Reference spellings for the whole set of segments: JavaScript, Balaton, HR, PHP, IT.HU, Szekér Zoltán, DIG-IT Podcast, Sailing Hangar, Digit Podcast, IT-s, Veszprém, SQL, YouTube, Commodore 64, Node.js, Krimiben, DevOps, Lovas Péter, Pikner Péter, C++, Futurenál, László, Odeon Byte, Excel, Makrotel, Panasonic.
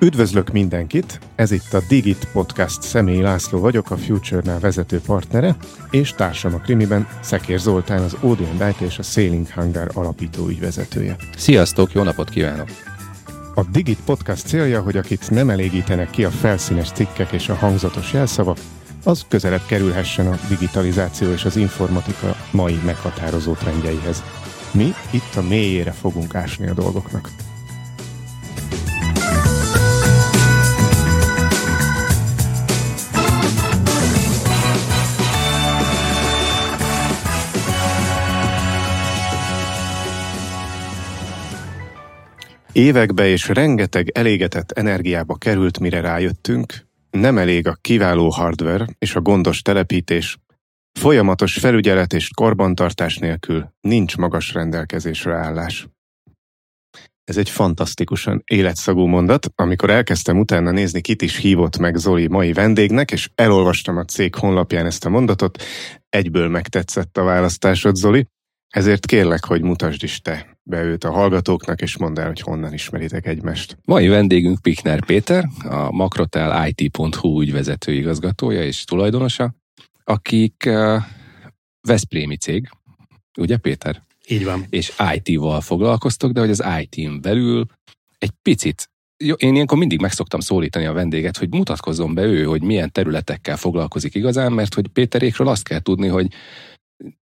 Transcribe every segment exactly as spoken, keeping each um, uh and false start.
Üdvözlök mindenkit! Ez itt a Digit Podcast, személyi László vagyok, a Futurenál vezető partnere, és társam a Krimiben Szekér Zoltán, az Odeon Byte és a Sailing Hangar alapító ügyvezetője. Sziasztok, jó napot kívánok! A Digit Podcast célja, hogy akit nem elégítenek ki a felszínes cikkek és a hangzatos jelszavak, az közelebb kerülhessen a digitalizáció és az informatika mai meghatározó trendjeihez. Mi itt a mélyére fogunk ásni a dolgoknak. Évekbe és rengeteg elégetett energiába került, mire rájöttünk, nem elég a kiváló hardware és a gondos telepítés, folyamatos felügyelet és karbantartás nélkül nincs magas rendelkezésre állás. Ez egy fantasztikusan életszagú mondat, amikor elkezdtem utána nézni, kit is hívott meg Zoli mai vendégnek, és elolvastam a cég honlapján ezt a mondatot, egyből megtetszett a választásod, Zoli, ezért kérlek, hogy mutasd is te be őt a hallgatóknak, és mondd el, hogy honnan ismeritek egymást. Mai vendégünk Pikner Péter, a Makrotel i té pont hu ügyvezető igazgatója és tulajdonosa, akik uh, veszprémi cég, ugye Péter? Így van. És i té-val foglalkoztok, de hogy az i té-n belül egy picit, én ilyenkor mindig meg szoktam szólítani a vendéget, hogy mutatkozzon be ő, hogy milyen területekkel foglalkozik igazán, mert hogy Péterékről azt kell tudni, hogy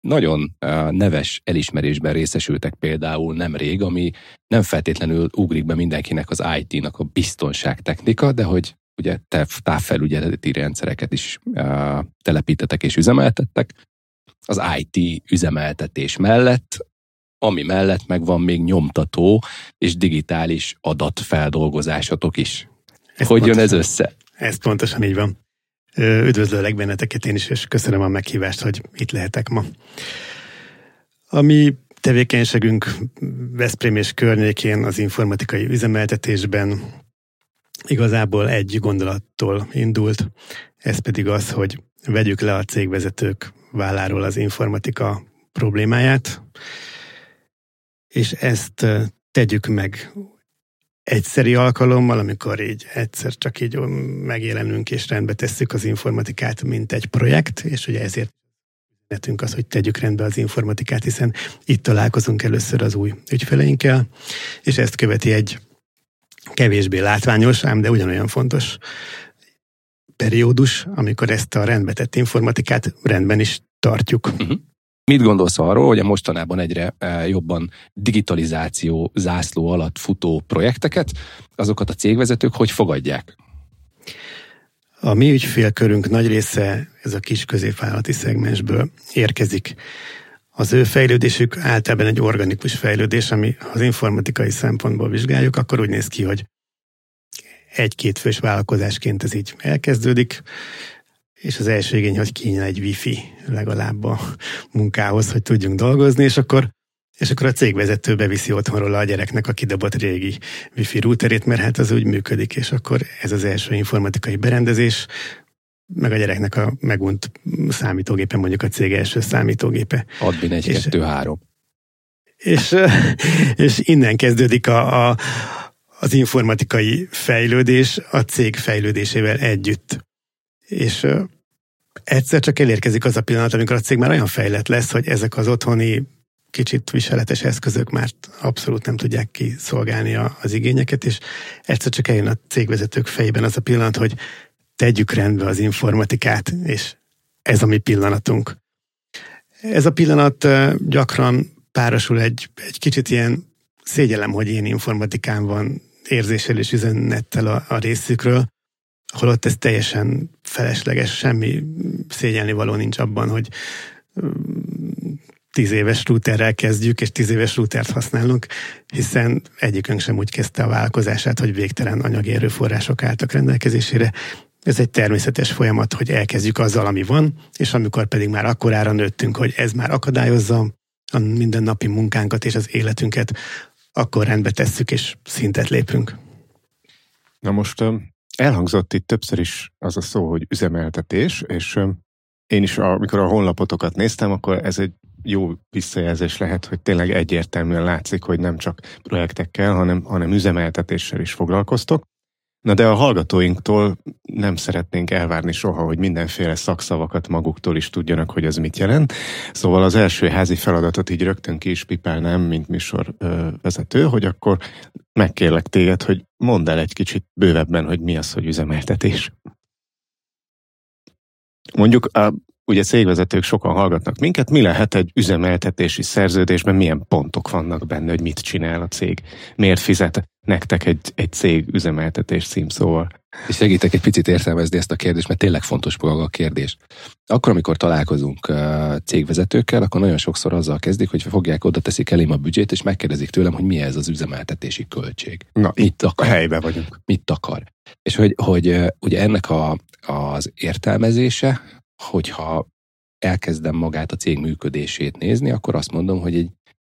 nagyon neves elismerésben részesültek például nemrég, ami nem feltétlenül ugrik be mindenkinek az i té-nak a biztonságtechnika, de hogy ugye távfelügyeleti rendszereket is telepítetek és üzemeltettek. Az i té üzemeltetés mellett, ami mellett meg van még nyomtató és digitális adatfeldolgozásatok is. Ezt hogy pontosan, jön ez össze? Ez pontosan így van. Üdvözlőlek benneteket én is, és köszönöm a meghívást, hogy itt lehetek ma. A mi tevékenységünk Veszprém és környékén az informatikai üzemeltetésben igazából egy gondolattól indult, ez pedig az, hogy vegyük le a cégvezetők válláról az informatika problémáját, és ezt tegyük meg egyszeri alkalommal, amikor így egyszer csak így megjelenünk és rendbe tesszük az informatikát, mint egy projekt, és ugye ezért üzenetünk az, hogy tegyük rendbe az informatikát, hiszen itt találkozunk először az új ügyfeleinkkel, és ezt követi egy kevésbé látványos, ám de ugyanolyan fontos periódus, amikor ezt a rendbe tett informatikát rendben is tartjuk. Uh-huh. Mit gondolsz arról, hogy a mostanában egyre jobban digitalizáció zászló alatt futó projekteket, azokat a cégvezetők hogy fogadják? A mi ügyfélkörünk nagy része ez a kis középvállalati szegmensből érkezik. Az ő fejlődésük általában egy organikus fejlődés, ami az informatikai szempontból vizsgáljuk, akkor úgy néz ki, hogy egy-két fős vállalkozásként ez így elkezdődik, és az első igény, hogy kínál egy wifi legalább a munkához, hogy tudjunk dolgozni, és akkor, és akkor a cégvezető beviszi otthonról a gyereknek a kidobott régi wifi routerét, mert hát az úgy működik, és akkor ez az első informatikai berendezés, meg a gyereknek a megunt számítógépe, mondjuk a cég első számítógépe. Admin egy kettő három. És, és, és innen kezdődik a, a, az informatikai fejlődés a cég fejlődésével együtt. És egyszer csak elérkezik az a pillanat, amikor a cég már olyan fejlett lesz, hogy ezek az otthoni, kicsit viseletes eszközök már abszolút nem tudják kiszolgálni az igényeket, és egyszer csak eljön a cégvezetők fejében az a pillanat, hogy tegyük rendbe az informatikát, és ez a mi pillanatunk. Ez a pillanat gyakran párosul egy, egy kicsit ilyen szégyellem, hogy én informatikán van érzéssel és üzenettel a, a részükről, holott ez teljesen felesleges, semmi szégyelnivaló nincs abban, hogy tíz éves routerrel kezdjük, és tíz éves routert használunk, hiszen egyikünk sem úgy kezdte a vállalkozását, hogy végtelen anyagi erőforrások álltak rendelkezésére. Ez egy természetes folyamat, hogy elkezdjük azzal, ami van, és amikor pedig már akkorára nőttünk, hogy ez már akadályozza a mindennapi munkánkat és az életünket, akkor rendbe tesszük, és szintet lépünk. Na most... Elhangzott itt többször is az a szó, hogy üzemeltetés, és én is, amikor a honlapotokat néztem, akkor ez egy jó visszajelzés lehet, hogy tényleg egyértelműen látszik, hogy nem csak projektekkel, hanem, hanem üzemeltetéssel is foglalkoztok. Na de a hallgatóinktól nem szeretnénk elvárni soha, hogy mindenféle szakszavakat maguktól is tudjanak, hogy ez mit jelent. Szóval az első házi feladatot így rögtön ki is pipálnám, mint műsorvezető, hogy akkor megkérlek téged, hogy mondd el egy kicsit bővebben, hogy mi az, hogy üzemeltetés. Mondjuk, a, ugye cégvezetők sokan hallgatnak minket, mi lehet egy üzemeltetési szerződésben, milyen pontok vannak benne, hogy mit csinál a cég, miért fizet nektek egy, egy cég üzemeltetés címszóval. És segítek egy picit értelmezni ezt a kérdést, mert tényleg fontos maga a kérdés. Akkor, amikor találkozunk cégvezetőkkel, akkor nagyon sokszor azzal kezdik, hogy fogják, oda teszik elém a büdzsét, és megkérdezik tőlem, hogy mi ez az üzemeltetési költség. Na, itt akar? Helyben vagyunk. Mit akar? És hogy, hogy ugye ennek a, az értelmezése, hogyha elkezdem magát a cég működését nézni, akkor azt mondom, hogy egy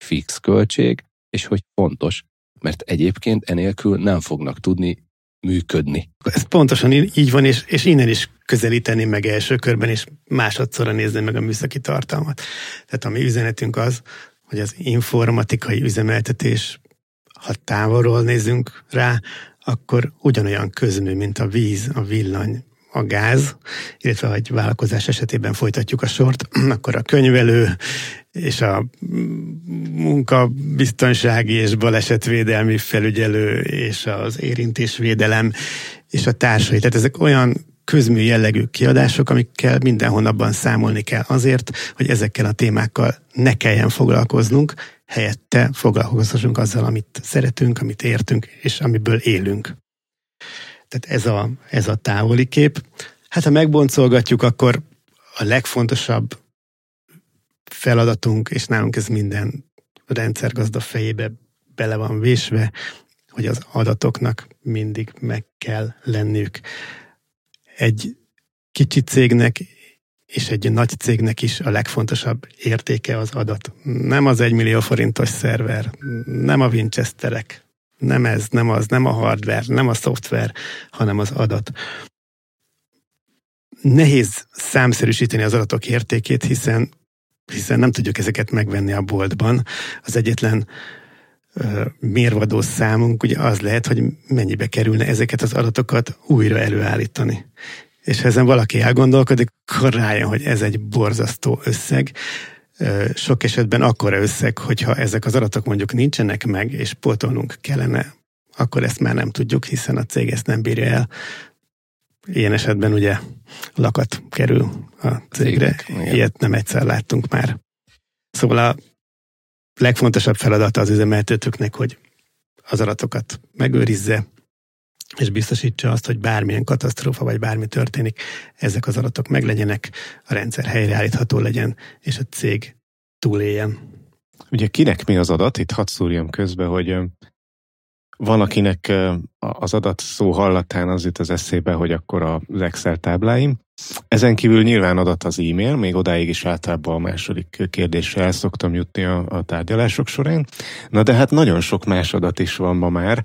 fix költség, és hogy fontos, mert egyébként enélkül nem fognak tudni működni. Ez pontosan így van, és, és innen is közelíteném meg első körben, és másodszorra nézném meg a műszaki tartalmat. Tehát a mi üzenetünk az, hogy az informatikai üzemeltetés, ha távolról nézünk rá, akkor ugyanolyan közmű, mint a víz, a villany, a gáz, illetve ha egy vállalkozás esetében folytatjuk a sort, akkor a könyvelő és a munkabiztonsági és balesetvédelmi felügyelő és az érintésvédelem és a társai. Tehát ezek olyan közmű jellegű kiadások, amikkel minden hónapban számolni kell azért, hogy ezekkel a témákkal ne kelljen foglalkoznunk, helyette foglalkozhassunk azzal, amit szeretünk, amit értünk és amiből élünk. Tehát ez a, ez a távoli kép. Hát ha megboncolgatjuk, akkor a legfontosabb feladatunk, és nálunk ez minden rendszergazda fejébe bele van vésve, hogy az adatoknak mindig meg kell lenniük. Egy kicsi cégnek és egy nagy cégnek is a legfontosabb értéke az adat. Nem az egymillió forintos szerver, nem a Winchesterek, nem ez, nem az, nem a hardware, nem a szoftver, hanem az adat. Nehéz számszerűsíteni az adatok értékét, hiszen, hiszen nem tudjuk ezeket megvenni a boltban. Az egyetlen ö, mérvadó számunk ugye az lehet, hogy mennyibe kerülne ezeket az adatokat újra előállítani. És ha ezen valaki elgondolkodik, akkor rájön, hogy ez egy borzasztó összeg. Sok esetben akkora összeg, hogyha ezek az adatok mondjuk nincsenek meg, és pótolnunk kellene, akkor ezt már nem tudjuk, hiszen a cég ezt nem bírja el. Ilyen esetben ugye lakat kerül a cégre. Ilyet nem egyszer láttunk már. Szóval a legfontosabb feladata az üzemeltetőknek, hogy az adatokat megőrizze, és biztosítsa azt, hogy bármilyen katasztrófa, vagy bármi történik, ezek az adatok meglegyenek, a rendszer helyreállítható legyen, és a cég túléljen. Ugye kinek mi az adat? Itt hadd szúrjam közbe, hogy van, akinek az adat szó hallatán az jut az eszébe, hogy akkor az Excel tábláim. Ezen kívül nyilván adat az e-mail, még odáig is általában a második kérdésre el szoktam jutni a, a tárgyalások során. Na de hát nagyon sok más adat is van ma már,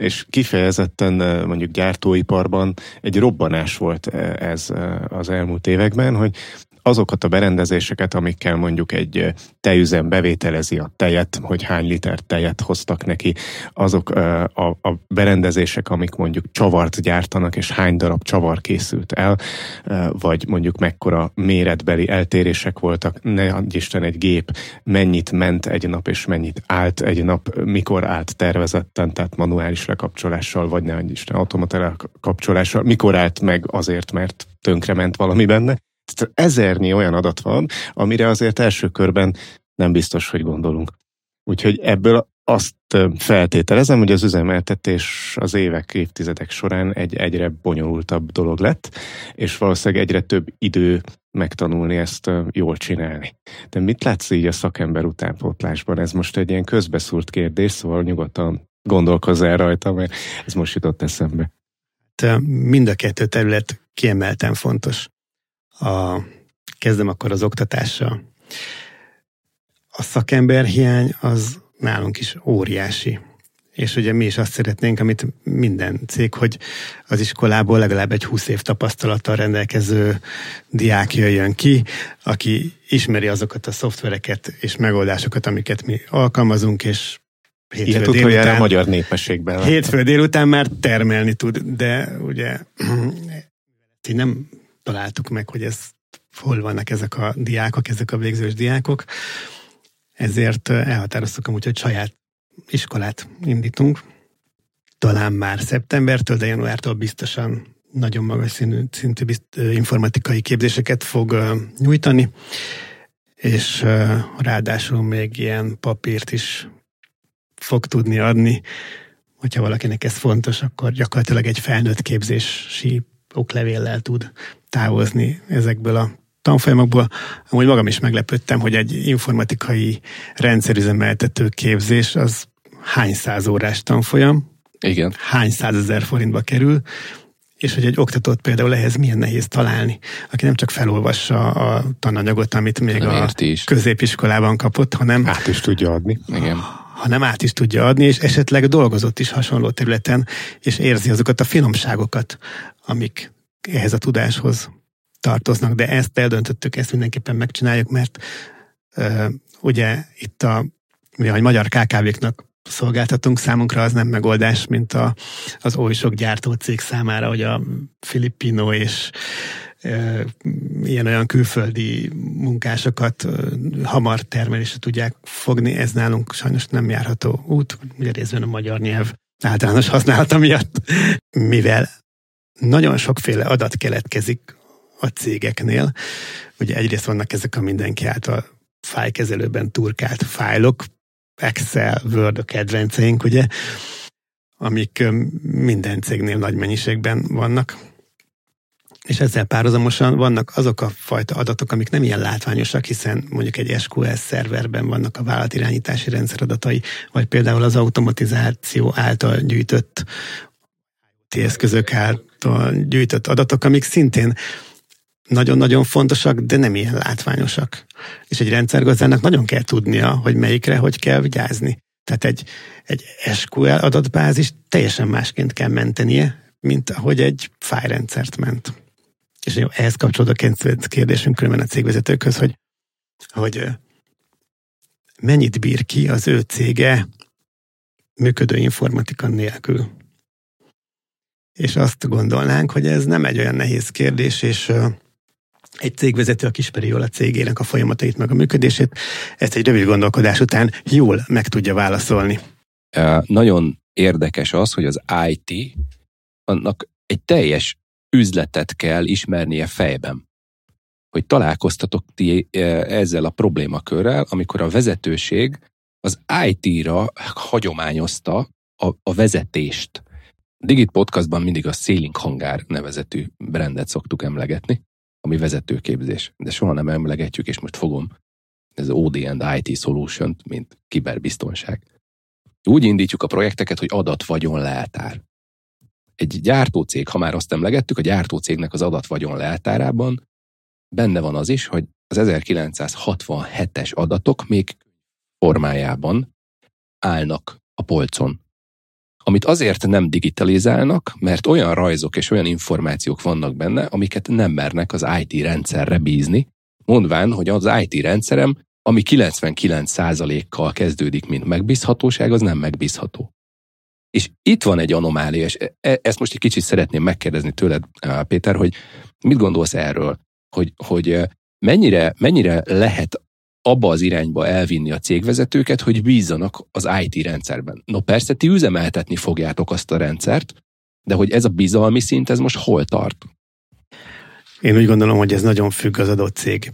és kifejezetten mondjuk gyártóiparban egy robbanás volt ez az elmúlt években, hogy azokat a berendezéseket, amikkel mondjuk egy tejüzem bevételezi a tejet, hogy hány liter tejet hoztak neki, azok a, a berendezések, amik mondjuk csavart gyártanak, és hány darab csavar készült el, vagy mondjuk mekkora méretbeli eltérések voltak, ne adj Isten egy gép, mennyit ment egy nap, és mennyit állt egy nap, mikor állt tervezetten, tehát manuális lekapcsolással, vagy ne adj Isten automata lekapcsolással, mikor állt meg azért, mert tönkrement valami benne. Tehát ezernyi olyan adat van, amire azért első körben nem biztos, hogy gondolunk. Úgyhogy ebből azt feltételezem, hogy az üzemeltetés az évek, évtizedek során egy egyre bonyolultabb dolog lett, és valószínűleg egyre több idő megtanulni ezt jól csinálni. De mit látsz így a szakember utánpótlásban? Ez most egy ilyen közbeszúrt kérdés, szóval nyugodtan gondolkozz el rajta, mert ez most jutott eszembe. Mind a kettő terület kiemelten fontos. A, kezdem akkor az oktatással. A szakemberhiány az nálunk is óriási. És ugye mi is azt szeretnénk, amit minden cég, hogy az iskolából legalább egy húsz év tapasztalattal rendelkező diák jöjjön ki, aki ismeri azokat a szoftvereket és megoldásokat, amiket mi alkalmazunk, és Hét utoljára a magyar népességben. Hétfő délután már termelni tud, de ugye nem találtuk meg, hogy ez, hol vannak ezek a diákok, ezek a végzős diákok, ezért elhatároztuk amúgy, hogy saját iskolát indítunk. Talán már szeptembertől, de januártól biztosan nagyon magas színű, szintű bizt, informatikai képzéseket fog uh, nyújtani, és uh, ráadásul még ilyen papírt is fog tudni adni. Hogyha valakinek ez fontos, akkor gyakorlatilag egy felnőtt képzési oklevéllel tud távozni ezekből a tanfolyamokból. Amúgy magam is meglepődtem, hogy egy informatikai rendszerüzemeltető képzés az hány száz órás tanfolyam, igen, hány százezer forintba kerül, és hogy egy oktatót például ehhez milyen nehéz találni, aki nem csak felolvassa a tananyagot, amit még nem a középiskolában kapott, hanem át is tudja adni. Igen. Hanem át is tudja adni, és esetleg dolgozott is hasonló területen, és érzi azokat a finomságokat, amik ehhez a tudáshoz tartoznak. De ezt eldöntöttük, ezt mindenképpen megcsináljuk, mert uh, ugye itt a, a magyar ká ká véknak szolgáltatunk, számunkra az nem megoldás, mint a, az oly sok gyártócég számára, hogy a filipino és e, ilyen-olyan külföldi munkásokat e, hamar termelésre tudják fogni. Ez nálunk sajnos nem járható út, ugye részben a magyar nyelv általános használata miatt, mivel nagyon sokféle adat keletkezik a cégeknél. Ugye egyrészt vannak ezek a mindenki által fájlkezelőben turkált fájlok, Excel, Word a kedvenceink, ugye, amik minden cégnél nagy mennyiségben vannak. És ezzel párhuzamosan vannak azok a fajta adatok, amik nem ilyen látványosak, hiszen mondjuk egy es kú el szerverben vannak a vállalatirányítási rendszer adatai, vagy például az automatizáció által gyűjtött eszközök által gyűjtött adatok, amik szintén nagyon-nagyon fontosak, de nem ilyen látványosak. És egy rendszergazdának nagyon kell tudnia, hogy melyikre hogy kell vigyázni. Tehát egy, egy es kú el adatbázis teljesen másként kell mentenie, mint ahogy egy fájlrendszert ment. És jó, ehhez kapcsolódó kérdésünk különben a cégvezetőkhöz, hogy, hogy mennyit bír ki az ő cége működő informatika nélkül. És azt gondolnánk, hogy ez nem egy olyan nehéz kérdés, és egy cégvezető, aki ismeri jól a cégének a folyamatait, meg a működését, ezt egy rövid gondolkodás után jól meg tudja válaszolni. Nagyon érdekes az, hogy az i té annak egy teljes üzletet kell ismernie fejben. Hogy találkoztatok ti ezzel a problémakörrel, amikor a vezetőség az i té-ra hagyományozta a, a vezetést. A Digit Podcastban mindig a Sailing Hangar nevezetű brandet szoktuk emlegetni, ami vezetőképzés, de soha nem emlegetjük, és most fogom ez Odeon Byte Solution, mint kiberbiztonság. Úgy indítjuk a projekteket, hogy adatvagyonleltár. leltár. Egy gyártócég, ha már azt emlegettük, a gyártócégnek az adatvagyonleltárában benne van az is, hogy az ezerkilencszázhatvanhetes adatok még formájában állnak a polcon, amit azért nem digitalizálnak, mert olyan rajzok és olyan információk vannak benne, amiket nem mernek az i té rendszerre bízni, mondván, hogy az i té rendszerem, ami kilencvenkilenc százalékkal kezdődik, mint megbízhatóság, az nem megbízható. És itt van egy anomália, és e- ezt most egy kicsit szeretném megkérdezni tőled, Péter, hogy mit gondolsz erről, hogy, hogy mennyire, mennyire lehet abba az irányba elvinni a cégvezetőket, hogy bízzanak az i té rendszerben. No persze, ti üzemeltetni fogjátok azt a rendszert, de hogy ez a bizalmi szint, ez most hol tart? Én úgy gondolom, hogy ez nagyon függ az adott cég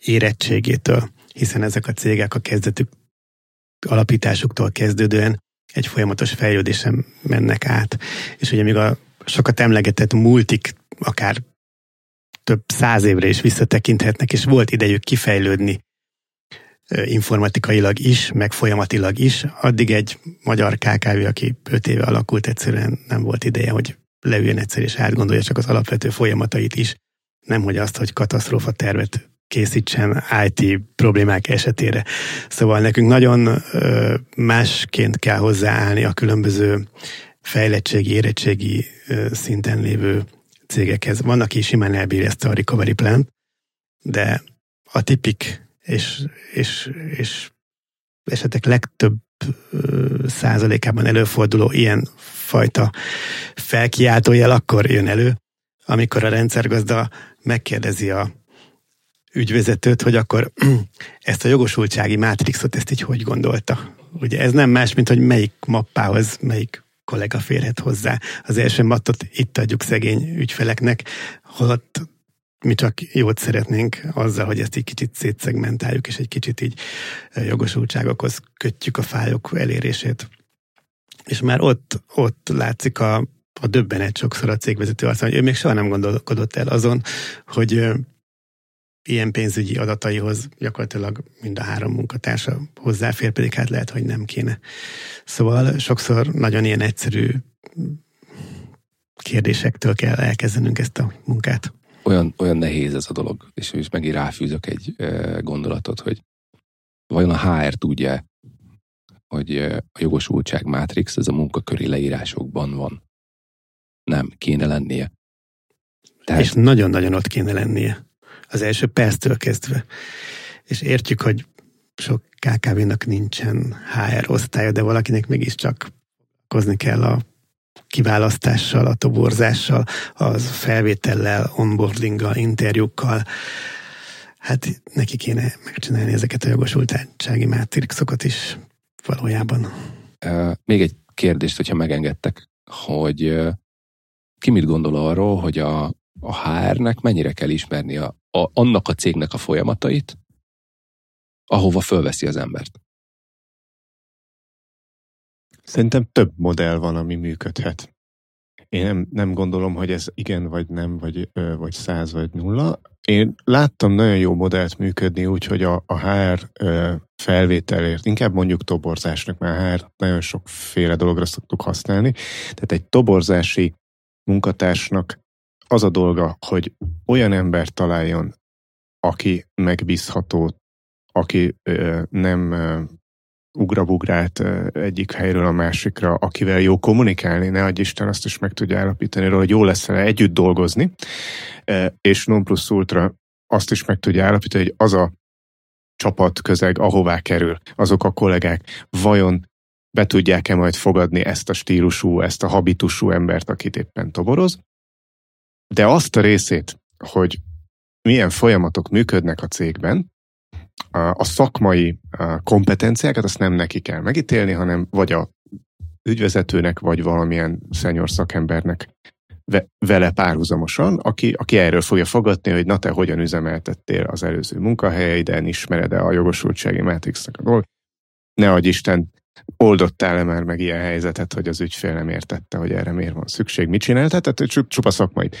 érettségétől, hiszen ezek a cégek a kezdetük alapításuktól kezdődően egy folyamatos fejlődésen mennek át. És ugye még a sokat emlegetett multik, akár több száz évre is visszatekinthetnek, és volt idejük kifejlődni informatikailag is, meg folyamatilag is, addig egy magyar ká ká vé, aki öt éve alakult, egyszerűen nem volt ideje, hogy leüljön egyszer és átgondolja csak az alapvető folyamatait is. Nemhogy azt, hogy katasztrófa tervet készítsen i té problémák esetére. Szóval nekünk nagyon másként kell hozzáállni a különböző fejlettségi, érettségi szinten lévő cégekhez. Van, aki simán elbírja ezt a recovery plant, de a tipik és, és, és esetek legtöbb százalékában előforduló ilyen fajta felkiáltójel akkor jön elő, amikor a rendszergazda megkérdezi a ügyvezetőt, hogy akkor ezt a jogosultsági mátrixot, ezt így hogy gondolta. Ugye ez nem más, mint hogy melyik mappához, melyik kollega férhet hozzá. Az első mattot itt adjuk szegény ügyfeleknek, holott mi csak jót szeretnénk azzal, hogy ezt egy kicsit szétszegmentáljuk, és egy kicsit így jogosultságokhoz kötjük a fájlok elérését. És már ott, ott látszik a, a döbbenet sokszor a cégvezető arcán, hogy ő még soha nem gondolkodott el azon, hogy ilyen pénzügyi adataihoz gyakorlatilag mind a három munkatársa hozzáfér, pedig hát lehet, hogy nem kéne. Szóval sokszor nagyon ilyen egyszerű kérdésektől kell elkezdenünk ezt a munkát. Olyan, olyan nehéz ez a dolog, és, és megint ráfűzök egy e, gondolatot, hogy vajon a há er tudja, hogy e, a jogosultság mátrix ez a munkaköri leírásokban van. Nem, kéne lennie. Tehát... És nagyon-nagyon ott kéne lennie. Az első perctől kezdve. És értjük, hogy sok ká ká vénak nincsen há er osztálya, de valakinek mégiscsak kozni kell a kiválasztással, a toborzással, az felvétellel, onboardinggal, interjúkkal. Hát neki kéne megcsinálni ezeket a jogosultsági mátrixokat is valójában. Uh, még egy kérdést, hogyha megengedtek, hogy uh, ki mit gondol arról, hogy a, a há ernek mennyire kell ismerni a, a, annak a cégnek a folyamatait, ahova fölveszi az embert? Szerintem több modell van, ami működhet. Én nem, nem gondolom, hogy ez igen, vagy nem, vagy, vagy száz, vagy nulla. Én láttam nagyon jó modellt működni, úgyhogy a, a há er felvételért, inkább mondjuk toborzásnak, mert há er nagyon sokféle dologra szoktuk használni. Tehát egy toborzási munkatársnak az a dolga, hogy olyan embert találjon, aki megbízható, aki ö, nem... Ö, ugrabugrát egyik helyről a másikra, akivel jó kommunikálni, ne adj Isten, azt is meg tudja állapítani róla, hogy jó lesz vele együtt dolgozni, és non plus ultra azt is meg tudja állapítani, hogy az a csapatközeg, ahová kerül, azok a kollégák vajon be tudják-e majd fogadni ezt a stílusú, ezt a habitusú embert, akit éppen toboroz, de azt a részét, hogy milyen folyamatok működnek a cégben, a szakmai kompetenciákat azt nem neki kell megítélni, hanem vagy a ügyvezetőnek, vagy valamilyen senior szakembernek vele párhuzamosan, aki, aki erről fogja fogadni, hogy na te hogyan üzemeltettél az előző munkahelyeiden, ismered-e a jogosultsági mátrixnak a dolg. Ne adj Isten, oldottál-e már meg ilyen helyzetet, hogy az ügyfél nem értette, hogy erre miért van szükség, mit csináltál, tehát csupa szakmait.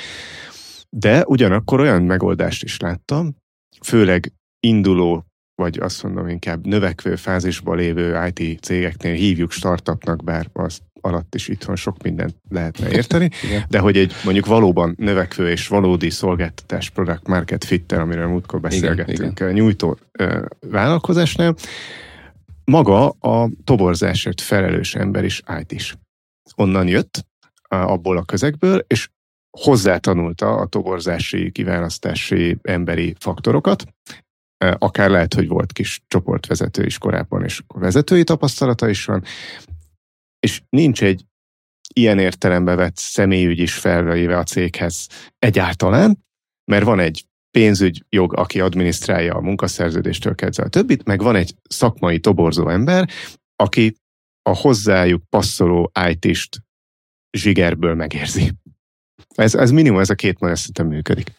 De ugyanakkor olyan megoldást is láttam, főleg induló, vagy azt mondom inkább növekvő fázisban lévő í té cégeknél, hívjuk startupnak, bár az alatt is itthon sok mindent lehetne érteni, de hogy egy mondjuk valóban növekvő és valódi szolgáltatás product market fittel, amiről múltkor beszélgettünk, igen, nyújtó ö, vállalkozásnál, maga a toborzásért felelős ember is í té-s. Onnan jött, abból a közegből, és hozzátanulta a toborzási, kiválasztási emberi faktorokat. Akár lehet, hogy volt kis csoportvezető is korábban, és vezetői tapasztalata is van, és nincs egy ilyen értelembe vett személyügy is felvéve a céghez egyáltalán, mert van egy pénzügyjog, aki adminisztrálja a munkaszerződéstől kezdve a többit, meg van egy szakmai toborzó ember, aki a hozzájuk passzoló í té-st zsigerből megérzi. Ez, ez minimum, ez a két modell szerintem működik.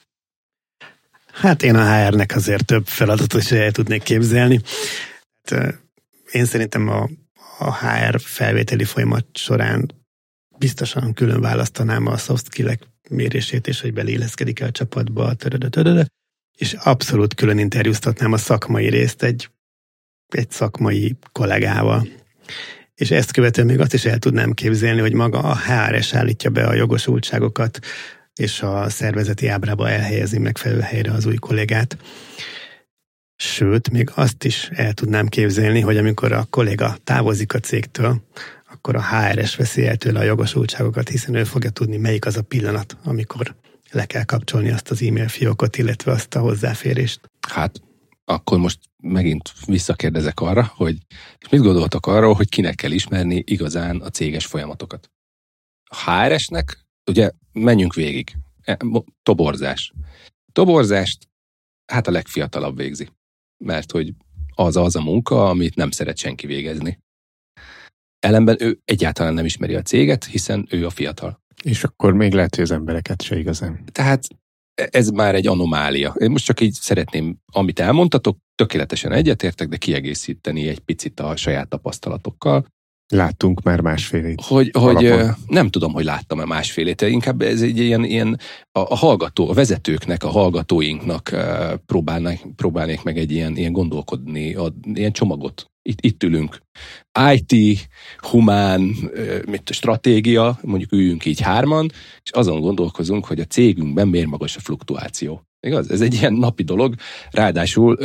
Hát én a há ernek azért több feladatot is el tudnék képzelni. Én szerintem a, a há er felvételi folyamat során biztosan külön választanám a soft skillek mérését, és hogy beleilleszkedik-e a csapatba, törödö, törödö, és abszolút külön interjúztatnám a szakmai részt egy, egy szakmai kollégával. És ezt követően még azt is el tudnám képzelni, hogy maga a há er es állítja be a jogosultságokat, és a szervezeti ábrába elhelyezni megfelelő helyre az új kollégát. Sőt, még azt is el tudnám képzelni, hogy amikor a kolléga távozik a cégtől, akkor a há er es veszi el tőle a jogosultságokat, hiszen ő fogja tudni, melyik az a pillanat, amikor le kell kapcsolni azt az e-mail fiókot, illetve azt a hozzáférést. Hát, akkor most megint visszakérdezek arra, hogy és mit gondoltak arról, hogy kinek kell ismerni igazán a céges folyamatokat? A há er esnek, ugye menjünk végig, toborzás. Toborzást hát a legfiatalabb végzi, mert hogy az az a munka, amit nem szeret senki végezni. Ellenben ő egyáltalán nem ismeri a céget, hiszen ő a fiatal. És akkor még lehet, hogy az embereket se igazán. Tehát ez már egy anomália. Én most csak így szeretném, amit elmondtatok, tökéletesen egyetértek, de kiegészíteni egy picit a saját tapasztalatokkal. Láttunk már másfélét. Hogy, hogy nem tudom, hogy láttam-e másfélét, inkább ez egy ilyen, ilyen a, a hallgató, a vezetőknek, a hallgatóinknak próbálnánk, próbálnék meg egy ilyen, ilyen gondolkodni, a, ilyen csomagot. Itt, itt ülünk. i té, humán, mit, stratégia, mondjuk üljünk így hárman, és azon gondolkozunk, hogy a cégünkben miért magas a fluktuáció. Igaz? Ez egy ilyen napi dolog. Ráadásul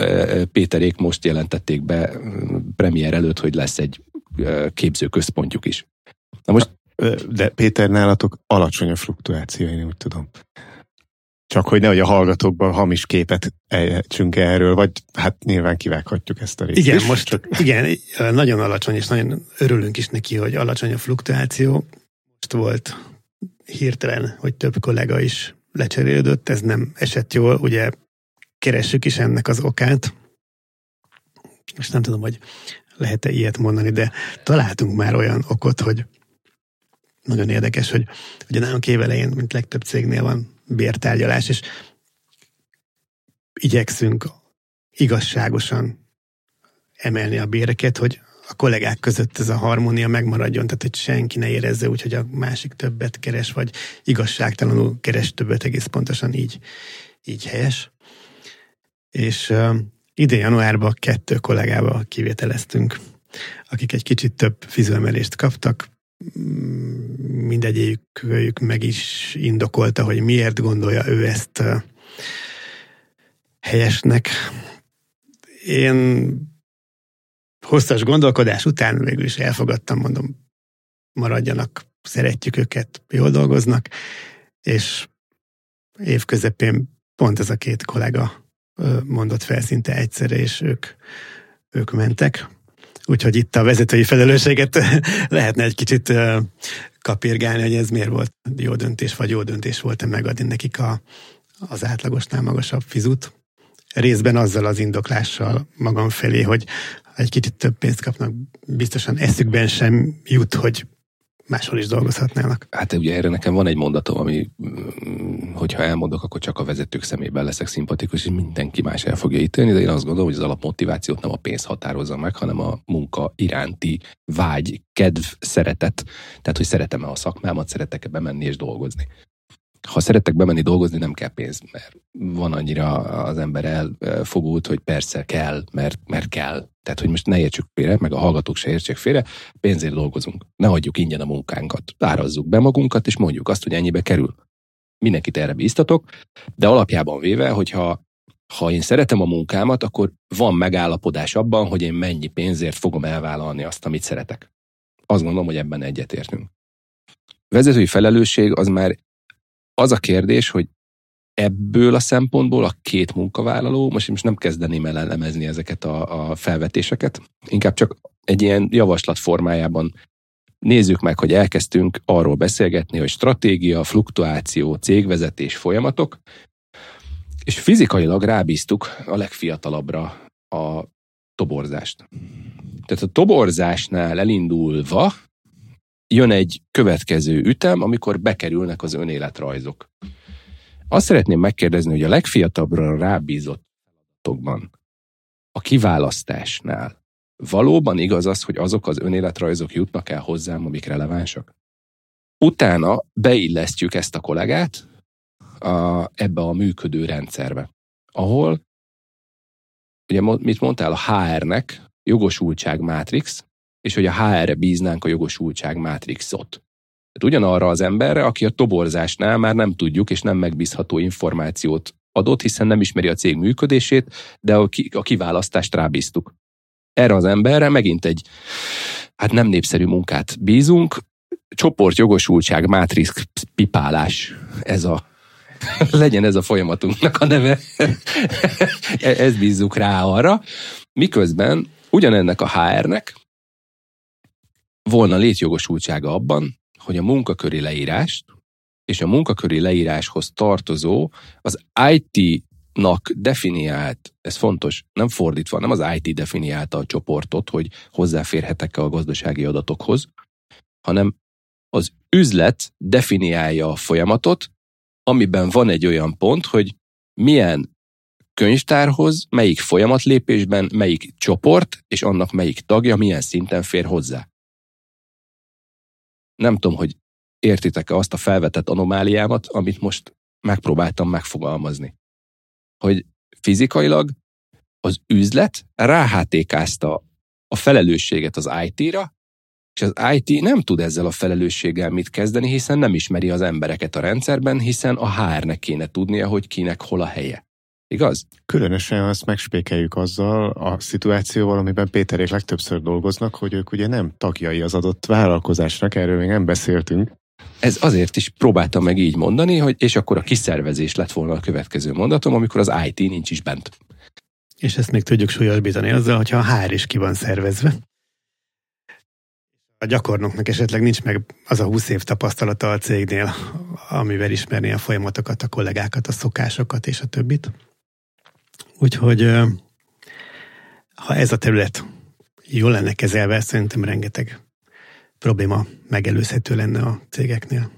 Péterék most jelentették be premier előtt, hogy lesz egy képzőközpontjuk is. Na most... De Péter, nálatok alacsony a fluktuáció, én úgy tudom. Csak hogy nehogy a hallgatókban hamis képet ejtsünk erről, vagy hát nyilván kivághatjuk ezt a részt. Igen, most csak... igen, nagyon alacsony, és nagyon örülünk is neki, hogy alacsony a fluktuáció. Most volt hirtelen, hogy több kollega is lecserélődött, ez nem esett jól, ugye keressük is ennek az okát, és nem tudom, hogy lehet-e ilyet mondani, de találtunk már olyan okot, hogy nagyon érdekes, hogy ugye nálunk évelején, mint legtöbb cégnél van bértárgyalás, és igyekszünk igazságosan emelni a béreket, hogy a kollégák között ez a harmónia megmaradjon, tehát hogy senki ne érezze úgy, hogy a másik többet keres, vagy igazságtalanul keres többet, egész pontosan így, így helyes. És uh, idén januárban kettő kollégával kivételeztünk, akik egy kicsit több fizetésemelést kaptak, mindegyikük meg is indokolta, hogy miért gondolja ő ezt uh, helyesnek. Én hosszas gondolkodás után végül is elfogadtam, mondom, maradjanak, szeretjük őket, jól dolgoznak, és évközepén pont ez a két kollega mondott fel szinte egyszerre, és ők, ők mentek. Úgyhogy itt a vezetői felelősséget lehetne egy kicsit kapirgálni, hogy ez miért volt jó döntés, vagy jó döntés volt-e megadni nekik a, az átlagosnál magasabb fizut. Részben azzal az indoklással magam felé, hogy egy kicsit több pénzt kapnak, biztosan eszükben sem jut, hogy máshol is dolgozhatnának. Hát ugye erre nekem van egy mondatom, ami, hogyha elmondok, akkor csak a vezetők szemében leszek szimpatikus, és mindenki más el fogja ítélni, de én azt gondolom, hogy az alapmotivációt nem a pénz határozza meg, hanem a munka iránti vágy, kedv, szeretet. Tehát, hogy szeretem-e a szakmámat, szeretek-e bemenni és dolgozni. Ha szeretek bemenni dolgozni, nem kell pénz, mert van annyira az ember elfogult, hogy persze kell, mert, mert kell. Tehát, hogy most ne értsük félre, meg a hallgatók se értsék félre, pénzért dolgozunk. Ne hagyjuk ingyen a munkánkat. Árazzuk be magunkat, és mondjuk azt, hogy ennyibe kerül. Mindenkit erre bíztatok, de alapjában véve, hogyha ha én szeretem a munkámat, akkor van megállapodás abban, hogy én mennyi pénzért fogom elvállalni azt, amit szeretek. Azt gondolom, hogy ebben egyetértünk. Vezetői felelősség az már az a kérdés, hogy ebből a szempontból a két munkavállaló, most most nem kezdeném el elemezni ezeket a, a felvetéseket, inkább csak egy ilyen javaslat formájában nézzük meg, hogy elkezdtünk arról beszélgetni, hogy stratégia, fluktuáció, cégvezetés, folyamatok, és fizikailag rábíztuk a legfiatalabbra a toborzást. Tehát a toborzásnál elindulva jön egy következő ütem, amikor bekerülnek az önéletrajzok. Azt szeretném megkérdezni, hogy a legfiatalabbra rábízott feladatokban, a kiválasztásnál valóban igaz az, hogy azok az önéletrajzok jutnak el hozzám, amik relevánsak? Utána beillesztjük ezt a kollégát a, ebbe a működő rendszerbe, ahol, ugye mit mondtál, a há ernek jogosultságmátrix, és hogy a há erre bíznánk a jogosultságmátrixot. Tehát ugyanarra az emberre, aki a toborzásnál már nem tudjuk, és nem megbízható információt adott, hiszen nem ismeri a cég működését, de a kiválasztást rábíztuk. Erre az emberre megint egy, hát nem népszerű munkát bízunk, csoportjogosultság, mátrix pipálás, ez a, Legyen ez a folyamatunknak a neve. Ezt bízzuk rá arra. Miközben ugyanennek a há ernek volna létjogosultsága abban, hogy a munkaköri leírást és a munkaköri leíráshoz tartozó az í té-nak definiált, ez fontos, nem fordítva, nem az í té definiálta a csoportot, hogy hozzáférhetek-e a gazdasági adatokhoz, hanem az üzlet definiálja a folyamatot, amiben van egy olyan pont, hogy milyen könyvtárhoz, melyik folyamatlépésben, melyik csoport, és annak melyik tagja milyen szinten fér hozzá. Nem tudom, hogy értitek-e azt a felvetett anomáliámat, amit most megpróbáltam megfogalmazni. Hogy fizikailag az üzlet ráhátékázta a felelősséget az í té-ra, és az í té nem tud ezzel a felelősséggel mit kezdeni, hiszen nem ismeri az embereket a rendszerben, hiszen a há ernek kéne tudnia, hogy kinek hol a helye. Igaz? Különösen azt megspékeljük azzal a szituációval, amiben Péterék legtöbbször dolgoznak, hogy ők ugye nem tagjai az adott vállalkozásnak, erről még nem beszéltünk. Ez azért is próbáltam meg így mondani, hogy és akkor a kiszervezés lett volna a következő mondatom, amikor az í té nincs is bent. És ezt még tudjuk súlyosbítani azzal, hogyha a há er is ki van szervezve. A gyakornoknak esetleg nincs meg az a húsz év tapasztalata a cégnél, amivel ismerné a folyamatokat, a kollégákat, a szokásokat és a többit. Úgyhogy ha ez a terület jól lenne kezelve, szerintem rengeteg probléma megelőzhető lenne a cégeknél.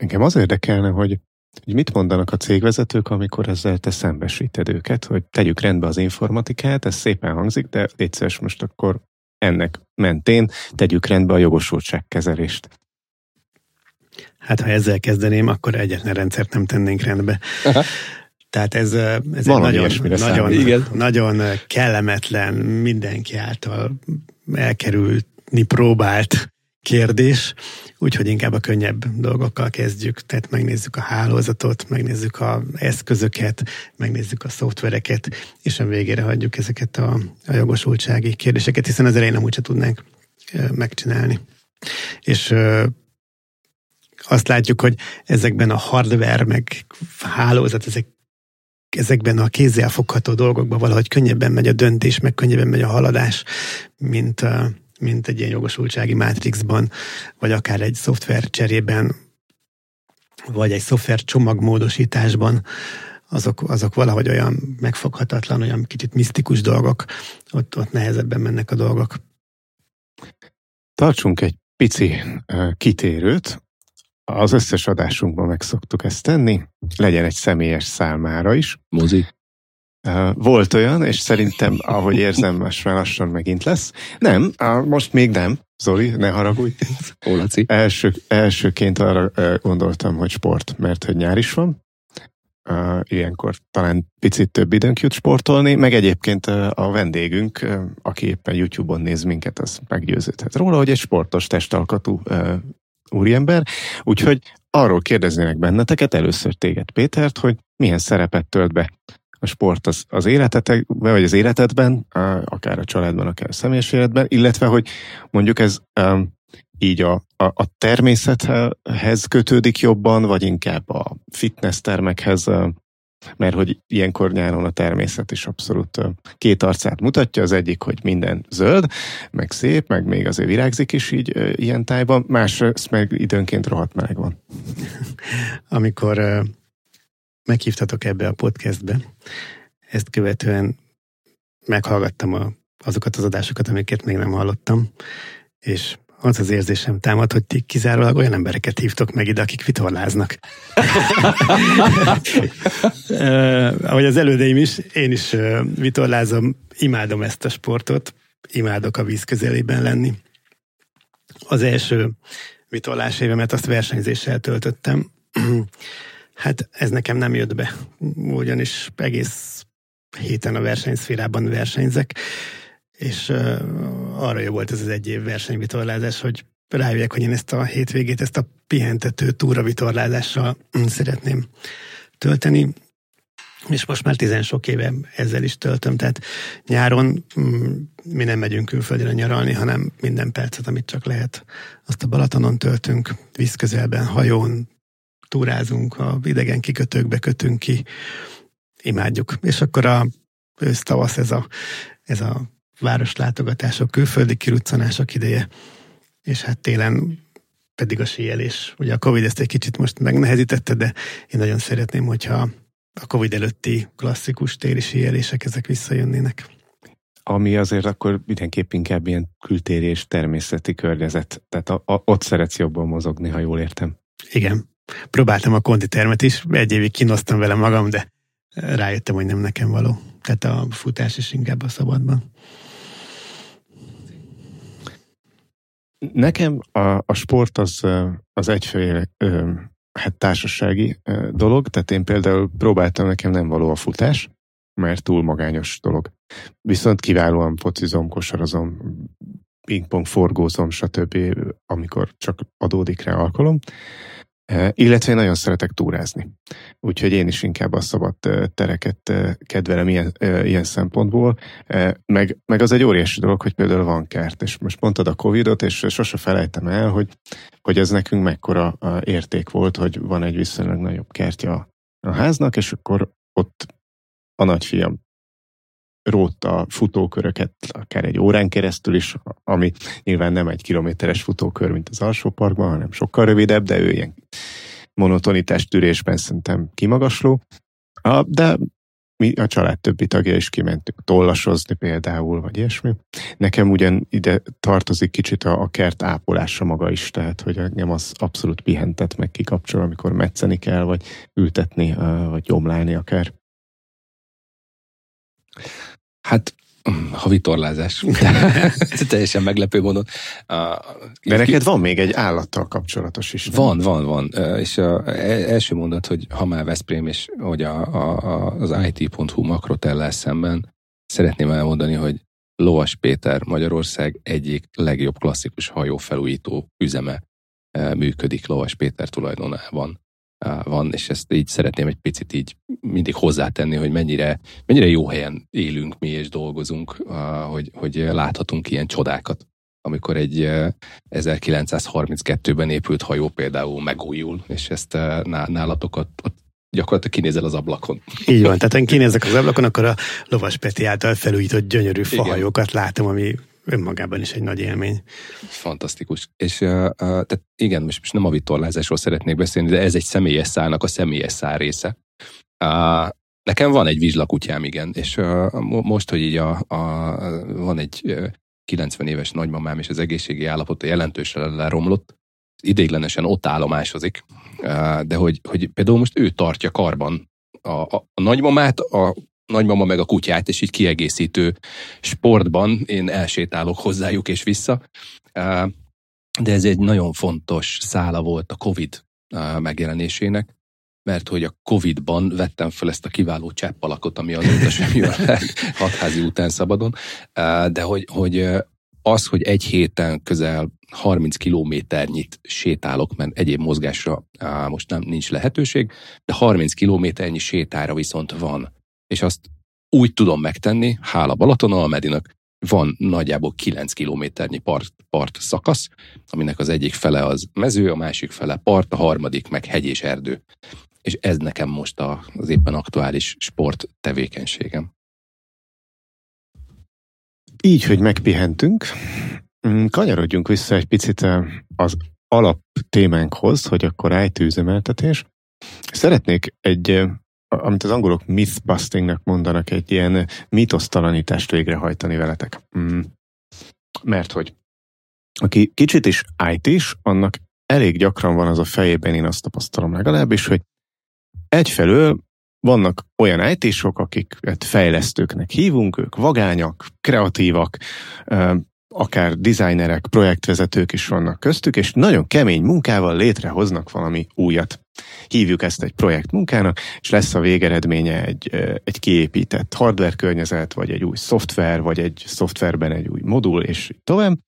Engem az érdekelne, hogy, hogy mit mondanak a cégvezetők, amikor ezzel te szembesíted őket, hogy tegyük rendbe az informatikát, ez szépen hangzik, de egyszerűs most akkor ennek mentén tegyük rendbe a jogosultságkezelést. Hát ha ezzel kezdeném, akkor egyetlen rendszert nem tennénk rendbe. Aha. Tehát ez, ez nagyon, nagyon, nagyon kellemetlen, mindenki által elkerülni próbált kérdés, úgyhogy inkább a könnyebb dolgokkal kezdjük, tehát megnézzük a hálózatot, megnézzük az eszközöket, megnézzük a szoftvereket, és a végére hagyjuk ezeket a, a jogosultsági kérdéseket, hiszen az elején amúgy se tudnánk megcsinálni. És azt látjuk, hogy ezekben a hardware, meg hálózat, ezek, ezekben a kézzel fogható dolgokban valahogy könnyebben megy a döntés, meg könnyebben megy a haladás, mint a mint egy ilyen jogosultsági mátrixban, vagy akár egy szoftver cserében, vagy egy szoftver csomagmódosításban, azok, azok valahogy olyan megfoghatatlan, olyan kicsit misztikus dolgok, ott, ott nehezebben mennek a dolgok. Tartsunk egy pici uh, kitérőt. Az összes adásunkban meg szoktuk ezt tenni, legyen egy személyes számára is. Mozi. Volt olyan, és szerintem, ahogy érzem, most már lassan megint lesz. Nem, most még nem. Zoli, ne haragudj. Olaci. Első, elsőként arra gondoltam, hogy sport, mert hogy nyár is van. Ilyenkor talán picit több időnk jut sportolni, meg egyébként a vendégünk, aki éppen YouTube-on néz minket, az meggyőződhet róla, hogy egy sportos testalkatú úriember. Úgyhogy arról kérdeznének benneteket, először téged, Pétert, hogy milyen szerepet tölt be a sport az, az életetekben, vagy az életedben, akár a családban, akár a személyes életben, illetve, hogy mondjuk ez um, így a, a, a természethez kötődik jobban, vagy inkább a fitness termekhez, mert hogy ilyenkor nyáron a természet is abszolút két arcát mutatja, az egyik, hogy minden zöld, meg szép, meg még azért virágzik is így ilyen tájban, másrészt meg időnként rohadt meleg van. Amikor meghívtatok ebbe a podcastbe. Ezt követően meghallgattam a, azokat az adásokat, amiket még nem hallottam, és az az érzésem támad, hogy ti kizárólag olyan embereket hívtok meg ide, akik vitorláznak. Ahogy az elődeim is, én is vitorlázom, imádom ezt a sportot, imádok a víz közelében lenni. Az első vitorlás évemet azt versenyzéssel töltöttem. Hát ez nekem nem jött be, ugyanis egész héten a versenyszférában versenyzek, és uh, arra jó volt ez az egy év versenyvitorlázás, hogy rájöjjek, hogy én ezt a hétvégét, ezt a pihentető túravitorlázással szeretném tölteni, és most már tizen sok éve ezzel is töltöm, tehát nyáron mm, mi nem megyünk külföldre nyaralni, hanem minden percet, amit csak lehet, azt a Balatonon töltünk, víz közelben, hajón, túrázunk, ha idegen kikötőkbe kötünk ki, imádjuk. És akkor a ősz-tavasz ez a, ez a városlátogatások, külföldi kiruccanások ideje, és hát télen pedig a síelés. Ugye a Covid ezt egy kicsit most megnehezítette, de én nagyon szeretném, hogyha a Covid előtti klasszikus téli síelések ezek visszajönnének. Ami azért akkor mindenképp inkább ilyen kültéri és természeti környezet. Tehát a, a, ott szeretsz jobban mozogni, ha jól értem. Igen. Próbáltam a konditermet is, egy évig kínoztam vele magam, de rájöttem, hogy nem nekem való. Tehát a futás is inkább a szabadban. Nekem a, a sport az, az egyféle hát társasági dolog, tehát én például próbáltam, nekem nem való a futás, mert túl magányos dolog. Viszont kiválóan focizom, kosarazom, pingpong, forgózom, stb., amikor csak adódik rá alkalom. Illetve én nagyon szeretek túrázni. Úgyhogy én is inkább a szabad tereket kedvelem ilyen, ilyen szempontból. Meg, meg az egy óriási dolog, hogy például van kert, és most mondtad a Covidot, és sose felejtem el, hogy, hogy ez nekünk mekkora érték volt, hogy van egy viszonylag nagyobb kertje a, a háznak, és akkor ott a nagyfiam rótta a futóköröket, akár egy órán keresztül is, ami nyilván nem egy kilométeres futókör, mint az alsó parkban, hanem sokkal rövidebb, de ő ilyen monotonitás tűrésben szerintem kimagasló. A, de mi a család többi tagja is kimentünk tollasozni például, vagy ilyesmi. Nekem ugyan ide tartozik kicsit a, a kert ápolása maga is, tehát hogy engem az abszolút pihentet meg kikapcsol, amikor metszeni kell, vagy ültetni, vagy gyomlálni akár. Hát, ha vitorlázás. Teljesen meglepő módon. De neked van még egy állattal kapcsolatos is. Nem? Van, van, van. És a első mondat, hogy ha már Veszprém, és hogy a, a, az i té pont hu Makrotellel szemben szeretném elmondani, hogy Lovas Péter Magyarország egyik legjobb klasszikus hajófelújító üzeme működik Lovas Péter tulajdonában. Van, és ezt így szeretném egy picit így mindig hozzátenni, hogy mennyire, mennyire jó helyen élünk mi és dolgozunk, hogy, hogy láthatunk ilyen csodákat, amikor egy ezerkilencszázharminckettőben épült hajó például megújul, és ezt nálatokat gyakorlatilag kinézel az ablakon. Így van, tehát én kinézek az ablakon, akkor a Lovas Peti által felújított gyönyörű fahajókat látom, ami önmagában is egy nagy élmény. Fantasztikus. És uh, uh, tehát igen, most, most nem a vitorlázásról szeretnék beszélni, de ez egy személyes szárnak a személyes szár része. Uh, nekem van egy vizslakutyám, igen, és uh, most, hogy így a, a, van egy uh, kilencven éves nagymamám, és az egészségi állapota jelentősen leromlott, ideiglenesen ott állomásozik, uh, de hogy, hogy például most ő tartja karban a, a, a nagymamát, a nagymama meg a kutyát, és így kiegészítő sportban én elsétálok hozzájuk és vissza. De ez egy nagyon fontos szála volt a Covid megjelenésének, mert hogy a Covidban vettem fel ezt a kiváló cseppalakot, ami azóta sem jön le hatházi után szabadon, de hogy, hogy az, hogy egy héten közel harminc kilométernyit sétálok, mert egyéb mozgásra most nem nincs lehetőség, de harminc kilométernyi sétára viszont van. És azt úgy tudom megtenni, hála Balaton Almedinak, van nagyjából kilenc kilométernyi part, part szakasz, aminek az egyik fele az mező, a másik fele part, a harmadik meg hegy és erdő. És ez nekem most az éppen aktuális sport tevékenységem. Így, hogy megpihentünk, kanyarodjunk vissza egy picit az alap témánkhoz, hogy akkor i té-üzemeltetés. Szeretnék egy... amit az angolok mythbustingnak mondanak, egy ilyen mítosztalanítást végrehajtani veletek. Mm. Mert hogy aki kicsit is i té-s, annak elég gyakran van az a fejében, én azt tapasztalom legalábbis, hogy egyfelől vannak olyan i té-sok, akiket fejlesztőknek hívunk, ők vagányak, kreatívak, akár designerek, projektvezetők is vannak köztük, és nagyon kemény munkával létrehoznak valami újat. Hívjuk ezt egy projektmunkának, és lesz a végeredménye egy, egy kiépített hardware környezet, vagy egy új szoftver, vagy egy szoftverben egy új modul, és tovább.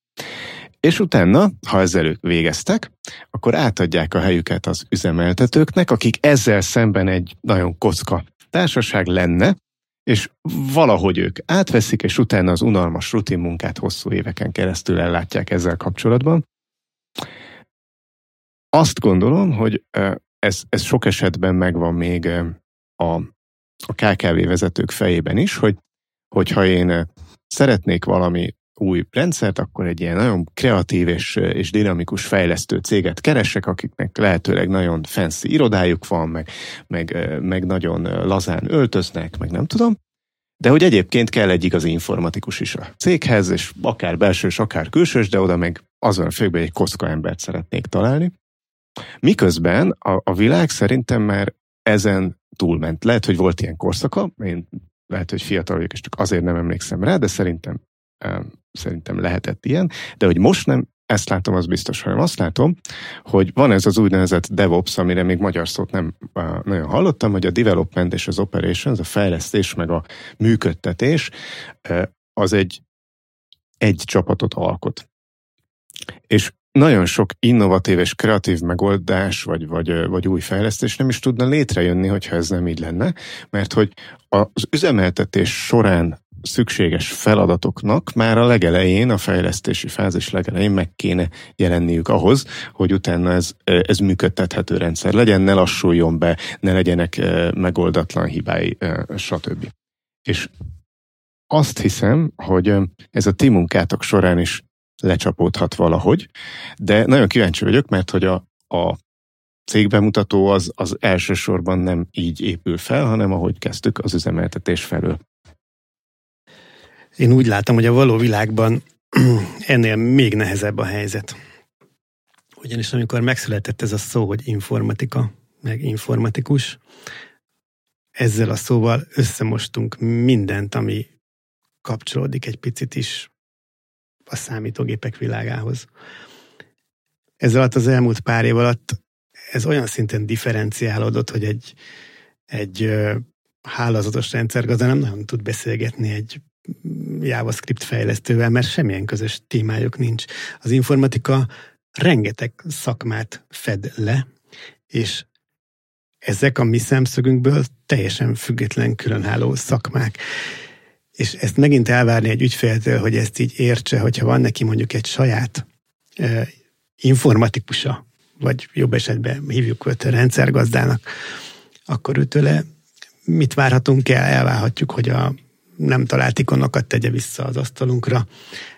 És utána, ha ezzel ők végeztek, akkor átadják a helyüket az üzemeltetőknek, akik ezzel szemben egy nagyon kocka társaság lenne, és valahogy ők átveszik, és utána az unalmas rutin munkát hosszú éveken keresztül ellátják ezzel kapcsolatban. Azt gondolom, hogy ez, ez sok esetben megvan még a, a ká ká vé vezetők fejében is, hogy hogyha én szeretnék valami új rendszert, akkor egy ilyen nagyon kreatív és, és dinamikus fejlesztő céget keresek, akiknek lehetőleg nagyon fancy irodájuk van, meg, meg, meg nagyon lazán öltöznek, meg nem tudom. De hogy egyébként kell egy igazi informatikus is a céghez, és akár belsős, akár külsős, de oda meg azon főkben egy kocka embert szeretnék találni. Miközben a, a világ szerintem már ezen túlment. Lehet, hogy volt ilyen korszaka, én lehet, hogy fiatal vagyok, és csak azért nem emlékszem rá, de szerintem szerintem lehetett ilyen, de hogy most nem ezt látom, az biztos, hanem azt látom, hogy van ez az úgynevezett DevOps, amire még magyar szót nem nagyon hallottam, hogy a development és az operations, a fejlesztés meg a működtetés, az egy, egy csapatot alkot. És nagyon sok innovatív és kreatív megoldás, vagy, vagy, vagy új fejlesztés nem is tudna létrejönni, hogyha ez nem így lenne, mert hogy az üzemeltetés során szükséges feladatoknak már a legelején, a fejlesztési fázis legelején meg kéne jelenniük ahhoz, hogy utána ez, ez működtethető rendszer legyen, ne lassuljon be, ne legyenek megoldatlan hibái, stb. És azt hiszem, hogy ez a ti munkátok során is lecsapódhat valahogy, de nagyon kíváncsi vagyok, mert hogy a, a cégbemutató az, az elsősorban nem így épül fel, hanem ahogy kezdtük, az üzemeltetés felől. Én úgy látom, hogy a való világban ennél még nehezebb a helyzet. Ugyanis amikor megszületett ez a szó, hogy informatika, meg informatikus, ezzel a szóval összemostunk mindent, ami kapcsolódik egy picit is a számítógépek világához. Ez alatt az elmúlt pár év alatt ez olyan szinten differenciálódott, hogy egy, egy hálózatos rendszergazda nem nagyon tud beszélgetni egy JavaScript fejlesztővel, mert semmilyen közös témájuk nincs. Az informatika rengeteg szakmát fed le, és ezek a mi szemszögünkből teljesen független, különálló szakmák. És ezt megint elvárni egy ügyféltől, hogy ezt így értse, hogyha van neki mondjuk egy saját eh, informatikusa, vagy jobb esetben hívjuk őt rendszergazdának, akkor őtőle mit várhatunk el? Elvárhatjuk, hogy a nem talált ikonokat tegye vissza az asztalunkra.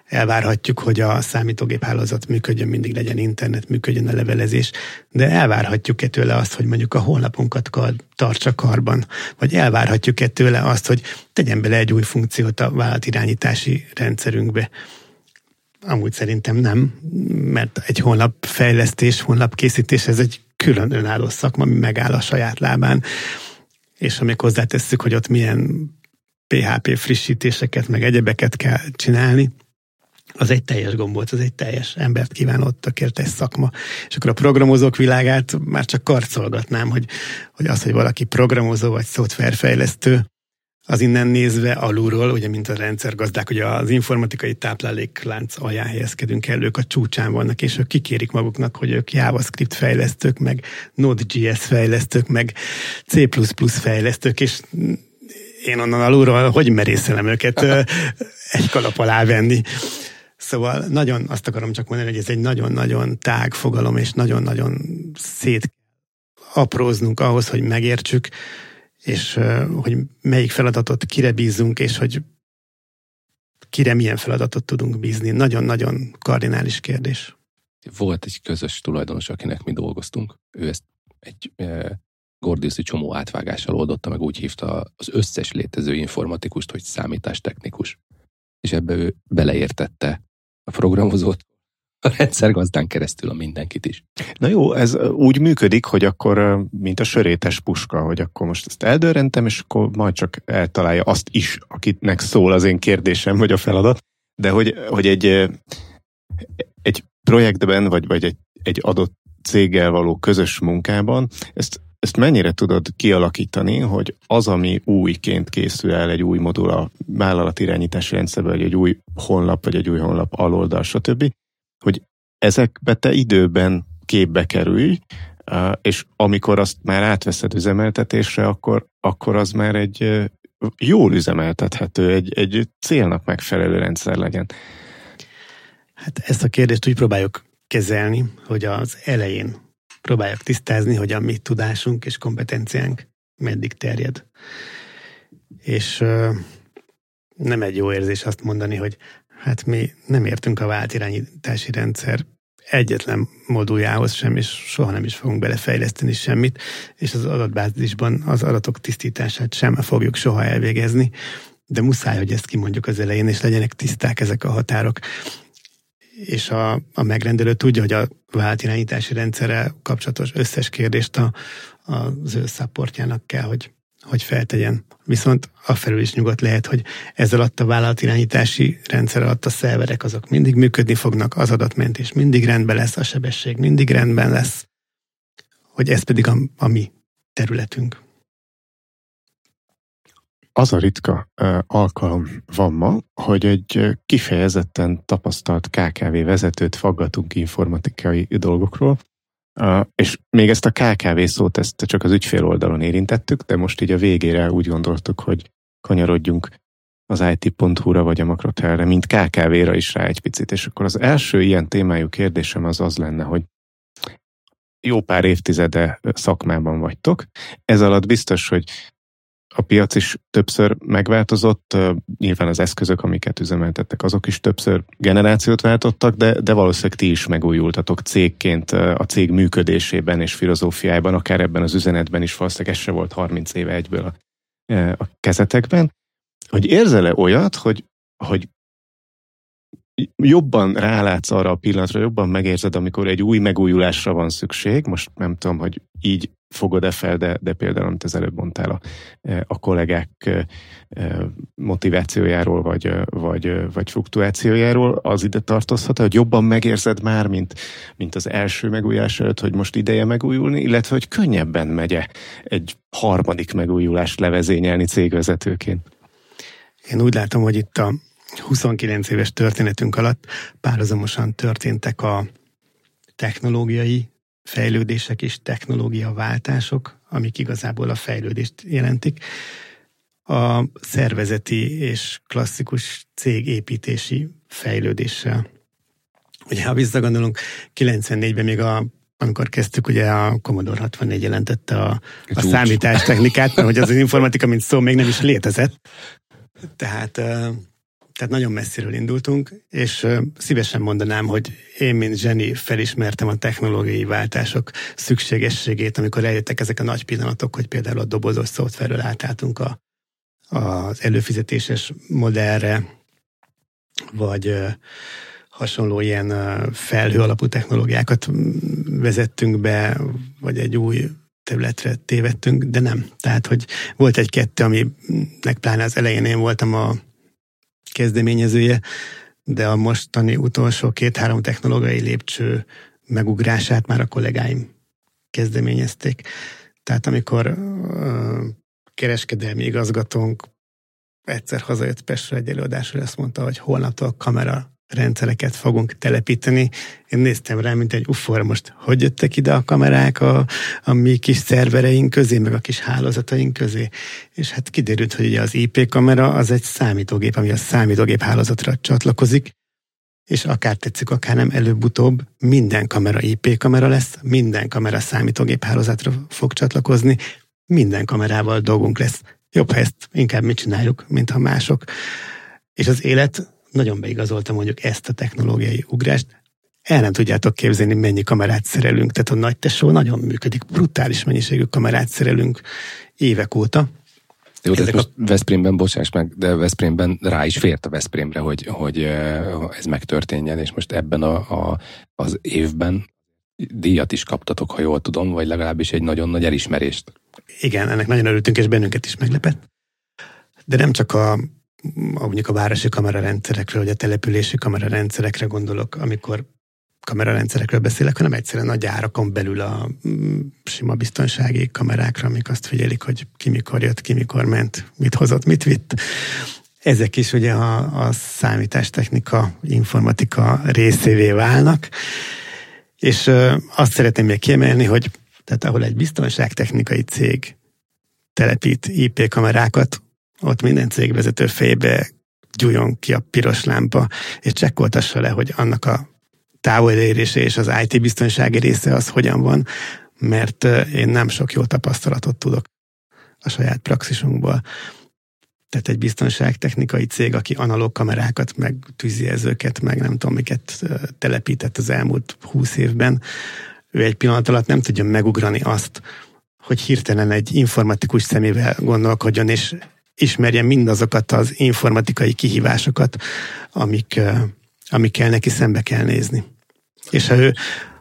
Elvárhatjuk, hogy a számítógép hálózat működjön, mindig legyen internet, működjön a levelezés, de elvárhatjuk-e tőle azt, hogy mondjuk a honlapunkat kar- tartsa karban, vagy elvárhatjuk-e tőle azt, hogy tegyen bele egy új funkciót a vállalatirányítási rendszerünkbe. Amúgy szerintem nem, mert egy honlapfejlesztés, honlapkészítés, ez egy külön önálló szakma, ami megáll a saját lábán, és ha még hozzátesszük, hogy ott milyen pé há pé frissítéseket, meg egyebeket kell csinálni, az egy teljes gombolt, az egy teljes embert kívánottak érte egy szakma. És akkor a programozók világát már csak karcolgatnám, hogy, hogy az, hogy valaki programozó vagy szoftverfejlesztő, az innen nézve alulról, ugye mint a rendszergazdák, ugye az informatikai tápláléklánc alján helyezkedünk el, ők a csúcsán vannak, és ők kikérik maguknak, hogy ők JavaScript fejlesztők, meg Node.js fejlesztők, meg C plus plus fejlesztők, és én onnan alulról hogy merészelem őket egy kalap alá venni. Szóval nagyon azt akarom csak mondani, hogy ez egy nagyon-nagyon tág fogalom, és nagyon-nagyon szét apróznunk ahhoz, hogy megértsük, és hogy melyik feladatot kire bízunk, és hogy kire milyen feladatot tudunk bízni. Nagyon-nagyon kardinális kérdés. Volt egy közös tulajdonos, akinek mi dolgoztunk. Ő ezt egy... gordiuszi csomó átvágással oldotta, meg úgy hívta az összes létező informatikust, hogy számítástechnikus. És ebbe ő beleértette a programozót, a rendszergazdán keresztül a mindenkit is. Na jó, ez úgy működik, hogy akkor, mint a sörétes puska, hogy akkor most ezt eldörrentem, és akkor majd csak eltalálja azt is, akinek szól az én kérdésem, vagy a feladat, de hogy, hogy egy, egy projektben, vagy, vagy egy, egy adott céggel való közös munkában, ezt Ezt mennyire tudod kialakítani, hogy az, ami újként készül el, egy új modul a vállalatirányítási rendszerben, vagy egy új honlap, vagy egy új honlap aloldal, stb., hogy ezekbe te időben képbe kerülj, és amikor azt már átveszed üzemeltetésre, akkor, akkor az már egy jól üzemeltethető, egy, egy célnak megfelelő rendszer legyen. Hát ezt a kérdést úgy próbáljuk kezelni, hogy az elején próbáljuk tisztázni, hogy a mi tudásunk és kompetenciánk meddig terjed. És ö, nem egy jó érzés azt mondani, hogy hát mi nem értünk a váltirányítási rendszer egyetlen moduljához sem, és soha nem is fogunk belefejleszteni semmit, és az adatbázisban az adatok tisztítását sem fogjuk soha elvégezni, de muszáj, hogy ezt kimondjuk az elején, és legyenek tiszták ezek a határok. És a, a megrendelő tudja, hogy a váltirányítási rendszerrel kapcsolatos összes kérdést a, az ő supportjának kell, hogy, hogy feltegyen. Viszont afelül is nyugodt lehet, hogy ez alatt a vállalatirányítási rendszer alatt a szerverek azok mindig működni fognak, az adatmentés mindig rendben lesz, a sebesség mindig rendben lesz, hogy ez pedig a, a mi területünk. Az a ritka uh, alkalom van ma, hogy egy kifejezetten tapasztalt ká ká vé vezetőt faggatunk informatikai dolgokról, uh, és még ezt a ká ká vé szót, ezt csak az ügyfél oldalon érintettük, de most így a végére úgy gondoltuk, hogy kanyarodjunk az i té pont hu-ra vagy a Makrotelre, mint ká ká vé-ra is rá egy picit, és akkor az első ilyen témájú kérdésem az az lenne, hogy jó pár évtizede szakmában vagytok, ez alatt biztos, hogy a piac is többször megváltozott, nyilván az eszközök, amiket üzemeltettek, azok is többször generációt váltottak, de, de valószínűleg ti is megújultatok cégként a cég működésében és filozófiájában, akár ebben az üzenetben is valószínűleg ez se volt harminc éve egyből a, a kezetekben. Hogy érzel-e olyat, hogy, hogy jobban rálátsz arra a pillanatra, jobban megérzed, amikor egy új megújulásra van szükség, most nem tudom, hogy így fogod-e fel, de, de például, amit az előbb mondtál a, a kollégák motivációjáról, vagy, vagy, vagy fluktuációjáról, az ide tartozhat, hogy jobban megérzed már, mint, mint az első megújulás előtt, hogy most ideje megújulni, illetve, hogy könnyebben megy egy harmadik megújulást levezényelni cégvezetőként? Én úgy látom, hogy itt a huszonkilenc éves történetünk alatt párhuzamosan történtek a technológiai fejlődések és technológiaváltások, amik igazából a fejlődést jelentik. A szervezeti és klasszikus cégépítési fejlődéssel. Ugye, ha visszagondolunk, kilencvennégyben még a amikor kezdtük, ugye a Commodore hatvannégy jelentette a, a számítástechnikát, mert hogy az informatika, mint szó, még nem is létezett. Tehát... Tehát nagyon messziről indultunk, és szívesen mondanám, hogy én, mint zseni, felismertem a technológiai váltások szükségességét, amikor eljöttek ezek a nagy pillanatok, hogy például a dobozos szoftverről átálltunk a, az előfizetéses modellre, vagy hasonló ilyen felhő alapú technológiákat vezettünk be, vagy egy új területre tévedtünk, de nem. Tehát, hogy volt egy-kettő, aminek pláne az elején én voltam a kezdeményezője, de a mostani utolsó két-három technológiai lépcső megugrását már a kollégáim kezdeményezték. Tehát amikor uh, kereskedelmi igazgatónk egyszer hazajött Pestre egy előadásra, azt mondta, hogy holnaptól kamera rendszereket fogunk telepíteni. Én néztem rá, mint egy ufor, most hogy jöttek ide a kamerák a, a mi kis szervereink közé, meg a kis hálózataink közé. És hát kiderült, hogy ugye az i pé kamera az egy számítógép, ami a számítógép hálózatra csatlakozik, és akár tetszik, akár nem, előbb-utóbb minden kamera i pé kamera lesz, minden kamera számítógép hálózatra fog csatlakozni, minden kamerával dolgunk lesz. Jobb, ha ezt inkább mi csináljuk, mint ha mások. És az élet nagyon beigazolta mondjuk ezt a technológiai ugrást. El nem tudjátok képzelni, mennyi kamerát szerelünk. Tehát a nagy tesó nagyon működik. Brutális mennyiségű kamerát szerelünk évek óta. Jó, ezek most a... Veszprémben, bocsáss meg, de Veszprémben rá is fért a Veszprémre, hogy, hogy ez megtörténjen, és most ebben a, a, az évben díjat is kaptatok, ha jól tudom, vagy legalábbis egy nagyon nagy elismerést. Igen, ennek nagyon örültünk, és bennünket is meglepett. De nem csak a mondjuk a városi kamerarendszerekről, vagy a települési kamerarendszerekre gondolok, amikor kamerarendszerekről beszélek, hanem egyszerűen a gyárakon belül a sima biztonsági kamerákra, amik azt figyelik, hogy ki mikor jött, ki mikor ment, mit hozott, mit vitt. Ezek is ugye a, a számítástechnika, informatika részévé válnak, és azt szeretném még kiemelni, hogy tehát ahol egy biztonságtechnikai cég telepít i pé kamerákat, ott minden cégvezető fejbe gyújjon ki a piros lámpa, és csekkoltassa le, hogy annak a távolérése és az i té biztonsági része az hogyan van, mert én nem sok jó tapasztalatot tudok a saját praxisunkból. Tehát egy biztonságtechnikai cég, aki analóg kamerákat, meg tűzjelzőket, meg nem tudom miket telepített az elmúlt húsz évben, ő egy pillanat alatt nem tudja megugrani azt, hogy hirtelen egy informatikus szemével gondolkodjon, és ismerje mindazokat az informatikai kihívásokat, amik, amikkel neki szembe kell nézni. És ha ő,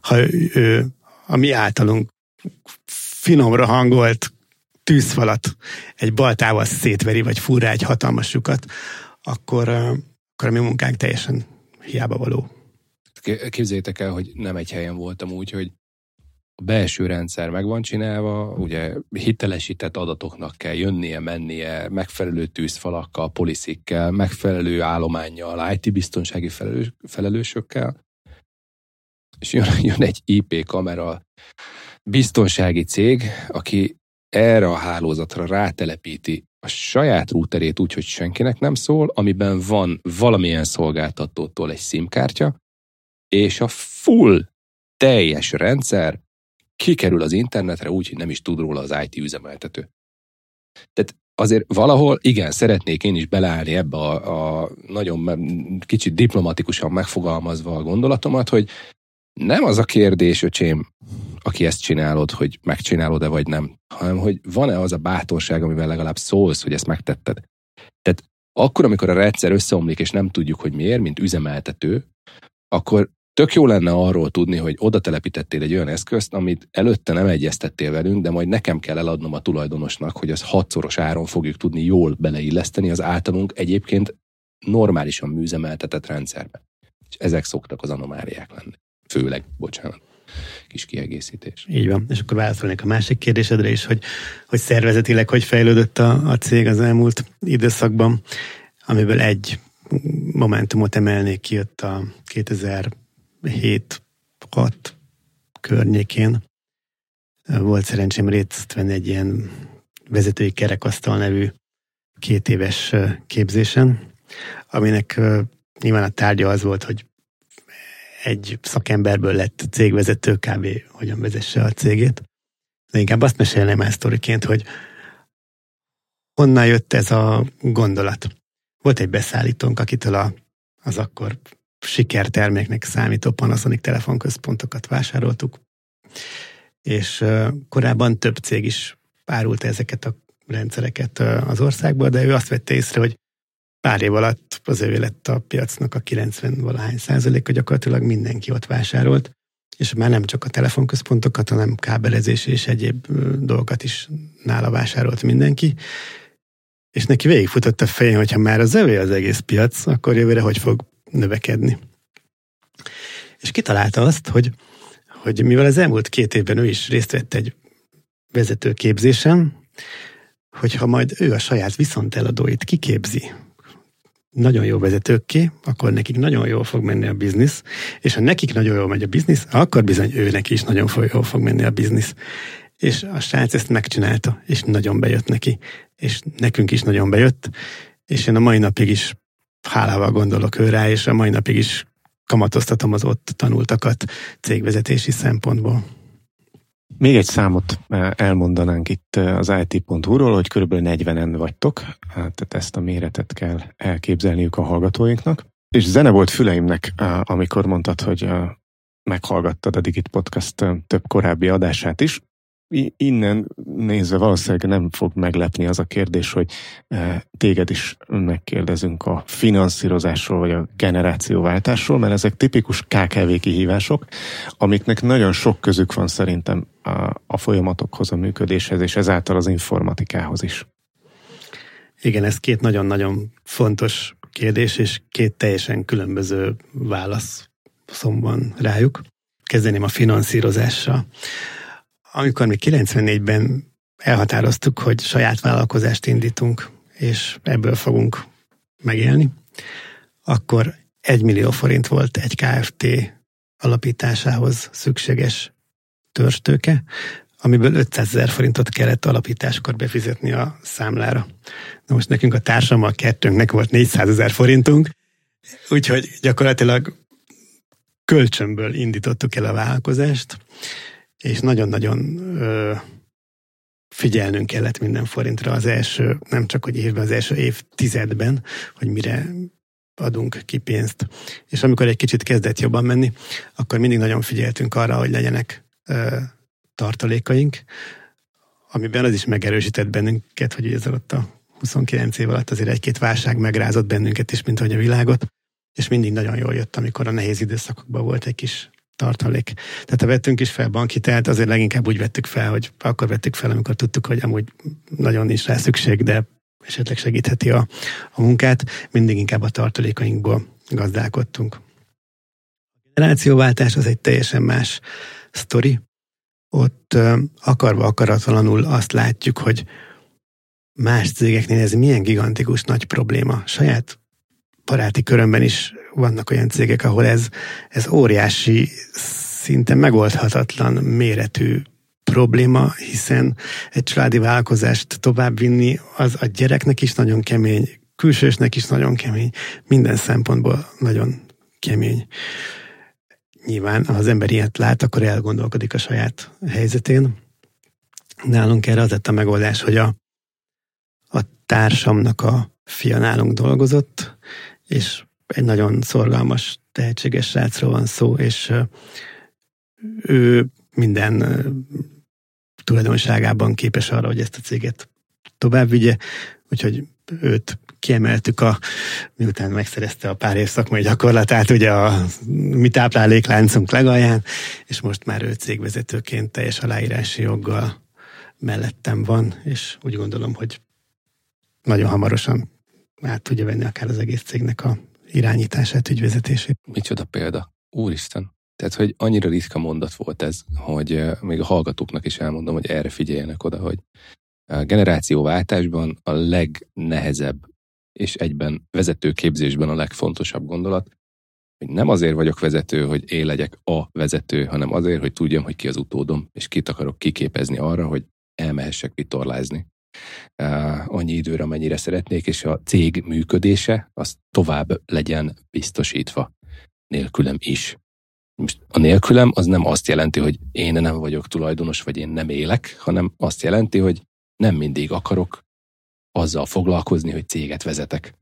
ha ő, ő a mi általunk finomra hangolt tűzfalat egy baltával szétveri, vagy fúr rá egy hatalmas lyukat, akkor, akkor a mi munkánk teljesen hiába való. Képzeljétek el, hogy nem egy helyen voltam úgy, hogy a belső rendszer meg van csinálva, ugye hitelesített adatoknak kell jönnie, mennie, megfelelő tűzfalakkal, policykkel, megfelelő állománnyal, i té biztonsági felelős, felelősökkel, és jön, jön egy i pé kamera biztonsági cég, aki erre a hálózatra rátelepíti a saját routerét úgy, hogy senkinek nem szól, amiben van valamilyen szolgáltatótól egy SIM-kártya, és a full teljes rendszer kikerül az internetre úgy, hogy nem is tud róla az i té üzemeltető. Tehát azért valahol, igen, szeretnék én is beleállni ebbe a, a nagyon kicsit diplomatikusan megfogalmazva a gondolatomat, hogy nem az a kérdés, öcsém, aki ezt csinálod, hogy megcsinálod-e vagy nem, hanem hogy van-e az a bátorság, amivel legalább szólsz, hogy ezt megtetted. Tehát akkor, amikor a rendszer összeomlik, és nem tudjuk, hogy miért, mint üzemeltető, akkor tök jó lenne arról tudni, hogy oda telepítettél egy olyan eszközt, amit előtte nem egyeztettél velünk, de majd nekem kell eladnom a tulajdonosnak, hogy az hatszoros áron fogjuk tudni jól beleilleszteni az általunk egyébként normálisan műzemeltetett rendszerbe. És ezek szoktak az anomáliák lenni. Főleg, bocsánat, kis kiegészítés. Így van, és akkor válaszolnék a másik kérdésedre is, hogy, hogy szervezetileg hogy fejlődött a, a cég az elmúlt időszakban, amiből egy momentumot emelnék ki, jött a kétezer-hét hat környékén. Volt szerencsém részt venni egy ilyen vezetői kerekasztal nevű két éves képzésen, aminek nyilván a tárgya az volt, hogy egy szakemberből lett cégvezető, kb. Hogyan vezesse a cégét. De inkább azt mesélném el sztoriként, hogy honnan jött ez a gondolat. Volt egy beszállítónk, akitől a, az akkor sikerterméknek számító Panasonic telefonközpontokat vásároltuk, és korábban több cég is árult ezeket a rendszereket az országból, de ő azt vette észre, hogy pár év alatt az ő lett a piacnak a kilencven valahány százaléka, gyakorlatilag mindenki ott vásárolt, és már nem csak a telefonközpontokat, hanem kábelezés és egyéb dolgokat is nála vásárolt mindenki, és neki végigfutott a fején, hogyha már az övé az egész piac, akkor jövőre hogy fog növekedni. És kitalálta azt, hogy, hogy mivel az elmúlt két évben ő is részt vett egy vezetőképzésen, hogyha majd ő a saját viszonteladóit kiképzi nagyon jó vezetőkké, akkor nekik nagyon jól fog menni a biznisz, és ha nekik nagyon jól megy a biznisz, akkor bizony őnek is nagyon jól fog menni a biznisz. És a srác ezt megcsinálta, és nagyon bejött neki, és nekünk is nagyon bejött, és én a mai napig is hálával gondolok ő rá, és a mai napig is kamatoztatom az ott tanultakat cégvezetési szempontból. Még egy számot elmondanánk itt az i té pont hu-ról, hogy kb. negyvenen vagytok, tehát ezt a méretet kell elképzelniük a hallgatóinknak. És zene volt füleimnek, amikor mondtad, hogy meghallgattad a Digit Podcast több korábbi adását is. Innen nézve valószínűleg nem fog meglepni az a kérdés, hogy téged is megkérdezünk a finanszírozásról, vagy a generációváltásról, mert ezek tipikus ká ká vé kihívások, amiknek nagyon sok közük van szerintem a folyamatokhoz, a működéshez, és ezáltal az informatikához is. Igen, ez két nagyon-nagyon fontos kérdés, és két teljesen különböző válaszom van rájuk. Kezdeném a finanszírozással. Amikor mi kilencvennégyben elhatároztuk, hogy saját vállalkozást indítunk, és ebből fogunk megélni, akkor egy millió forint volt egy Kft. Alapításához szükséges törstőke, amiből ötszázezer forintot kellett alapításkor befizetni a számlára. Na most nekünk a társammal kettőnknek volt négyszázezer forintunk, úgyhogy gyakorlatilag kölcsönből indítottuk el a vállalkozást, és nagyon-nagyon ö, figyelnünk kellett minden forintra az első, nem csak hogy évben, az első évtizedben, hogy mire adunk ki pénzt. És amikor egy kicsit kezdett jobban menni, akkor mindig nagyon figyeltünk arra, hogy legyenek ö, tartalékaink, amiben az is megerősített bennünket, hogy ez alatt a huszonkilenc év alatt azért egy-két válság megrázott bennünket is, mint ahogy a világot, és mindig nagyon jól jött, amikor a nehéz időszakokban volt egy kis tartalék. Tehát ha vettünk is fel bankhitelt, azért leginkább úgy vettük fel, hogy akkor vettük fel, amikor tudtuk, hogy amúgy nagyon nincs rá szükség, de esetleg segítheti a, a munkát, mindig inkább a tartalékainkból gazdálkodtunk. A generációváltás az egy teljesen más sztori. Ott akarva akaratlanul azt látjuk, hogy más cégeknél ez milyen gigantikus nagy probléma. Saját baráti körömben is vannak olyan cégek, ahol ez, ez óriási, szinte megoldhatatlan méretű probléma, hiszen egy családi vállalkozást továbbvinni az a gyereknek is nagyon kemény, külsősnek is nagyon kemény, minden szempontból nagyon kemény. Nyilván, ha az ember ilyet lát, akkor elgondolkodik a saját helyzetén. Nálunk erre az lett a megoldás, hogy a, a társamnak a fia nálunk dolgozott, és egy nagyon szorgalmas, tehetséges srácról van szó, és ő minden tulajdonságában képes arra, hogy ezt a céget tovább vigye, úgyhogy őt kiemeltük, a, miután megszerezte a pár év szakmai gyakorlatát, ugye a mi táplálékláncunk legalján, és most már ő cégvezetőként teljes aláírási joggal mellettem van, és úgy gondolom, hogy nagyon hamarosan át tudja venni akár az egész cégnek a irányítását, ügyvezetését. Micsoda példa. Úristen. Tehát, hogy annyira ritka mondat volt ez, hogy még a hallgatóknak is elmondom, hogy erre figyeljenek oda, hogy a generációváltásban a legnehezebb és egyben vezetőképzésben a legfontosabb gondolat, hogy nem azért vagyok vezető, hogy én legyek a vezető, hanem azért, hogy tudjam, hogy ki az utódom, és kit akarok kiképezni arra, hogy elmehessek vitorlázni. Uh, annyi időre, amennyire szeretnék, és a cég működése az tovább legyen biztosítva. Nélkülem is. Most a nélkülem az nem azt jelenti, hogy én nem vagyok tulajdonos, vagy én nem élek, hanem azt jelenti, hogy nem mindig akarok azzal foglalkozni, hogy céget vezetek,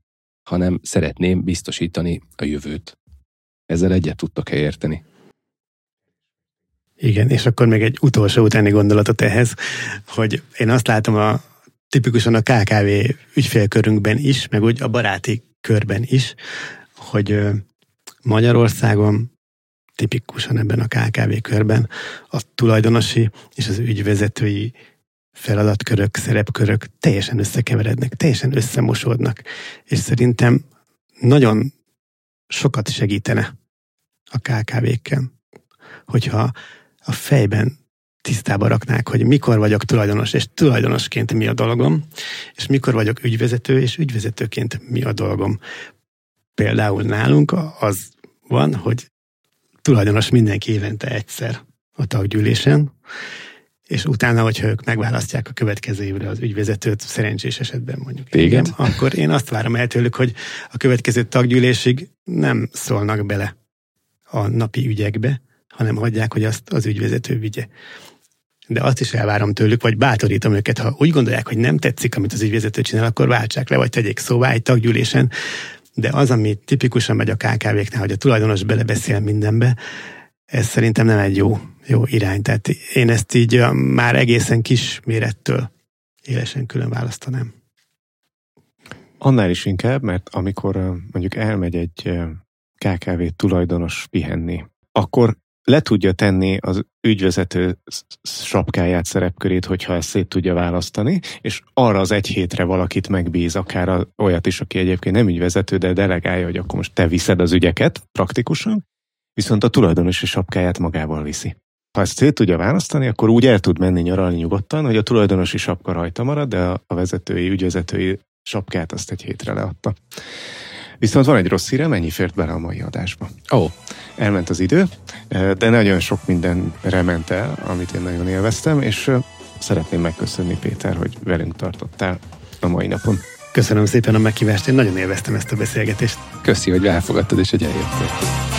hanem szeretném biztosítani a jövőt. Ezzel egyet tudtok-e érteni? Igen, és akkor még egy utolsó utáni gondolatot ehhez, hogy én azt látom a tipikusan a ká ká vé ügyfélkörünkben is, meg úgy a baráti körben is, hogy Magyarországon tipikusan ebben a ká ká vé körben a tulajdonosi és az ügyvezetői feladatkörök, szerepkörök teljesen összekeverednek, teljesen összemosódnak. És szerintem nagyon sokat segítene a ká ká véken, hogyha a fejben tisztába raknák, hogy mikor vagyok tulajdonos, és tulajdonosként mi a dolgom, és mikor vagyok ügyvezető, és ügyvezetőként mi a dolgom. Például nálunk az van, hogy tulajdonos mindenki évente egyszer a taggyűlésen, és utána, hogyha ők megválasztják a következő évre az ügyvezetőt, szerencsés esetben mondjuk. Igen, akkor én azt várom el tőlük, hogy a következő taggyűlésig nem szólnak bele a napi ügyekbe, hanem hagyják, hogy azt az ügyvezető vigye. De azt is elvárom tőlük, vagy bátorítom őket, ha úgy gondolják, hogy nem tetszik, amit az ügyvezető csinál, akkor váltsák le, vagy tegyék szóvá egy taggyűlésen. De az, ami tipikusan megy a ká ká véknál, hogy a tulajdonos belebeszél mindenbe, ez szerintem nem egy jó, jó irány. Tehát én ezt így már egészen kis mérettől élesen külön választanám. Annál is inkább, mert amikor mondjuk elmegy egy ká ká vé tulajdonos pihenni, akkor le tudja tenni az ügyvezető sapkáját, szerepkörét, hogyha ezt szét tudja választani, és arra az egy hétre valakit megbíz, akár olyat is, aki egyébként nem ügyvezető, de delegálja, hogy akkor most te viszed az ügyeket praktikusan, viszont a tulajdonosi sapkáját magával viszi. Ha ezt szét tudja választani, akkor úgy el tud menni nyaralni nyugodtan, hogy a tulajdonosi sapka rajta marad, de a vezetői, ügyvezetői sapkát azt egy hétre leadta. Viszont van egy rossz hírem, ennyi fért bele a mai adásba. Ó, oh. Elment az idő, de nagyon sok mindenre ment el, amit én nagyon élveztem, és szeretném megköszönni, Péter, hogy velünk tartottál a mai napon. Köszönöm szépen a meghívást, én nagyon élveztem ezt a beszélgetést. Köszi, hogy elfogadtad, és hogy eljöttél.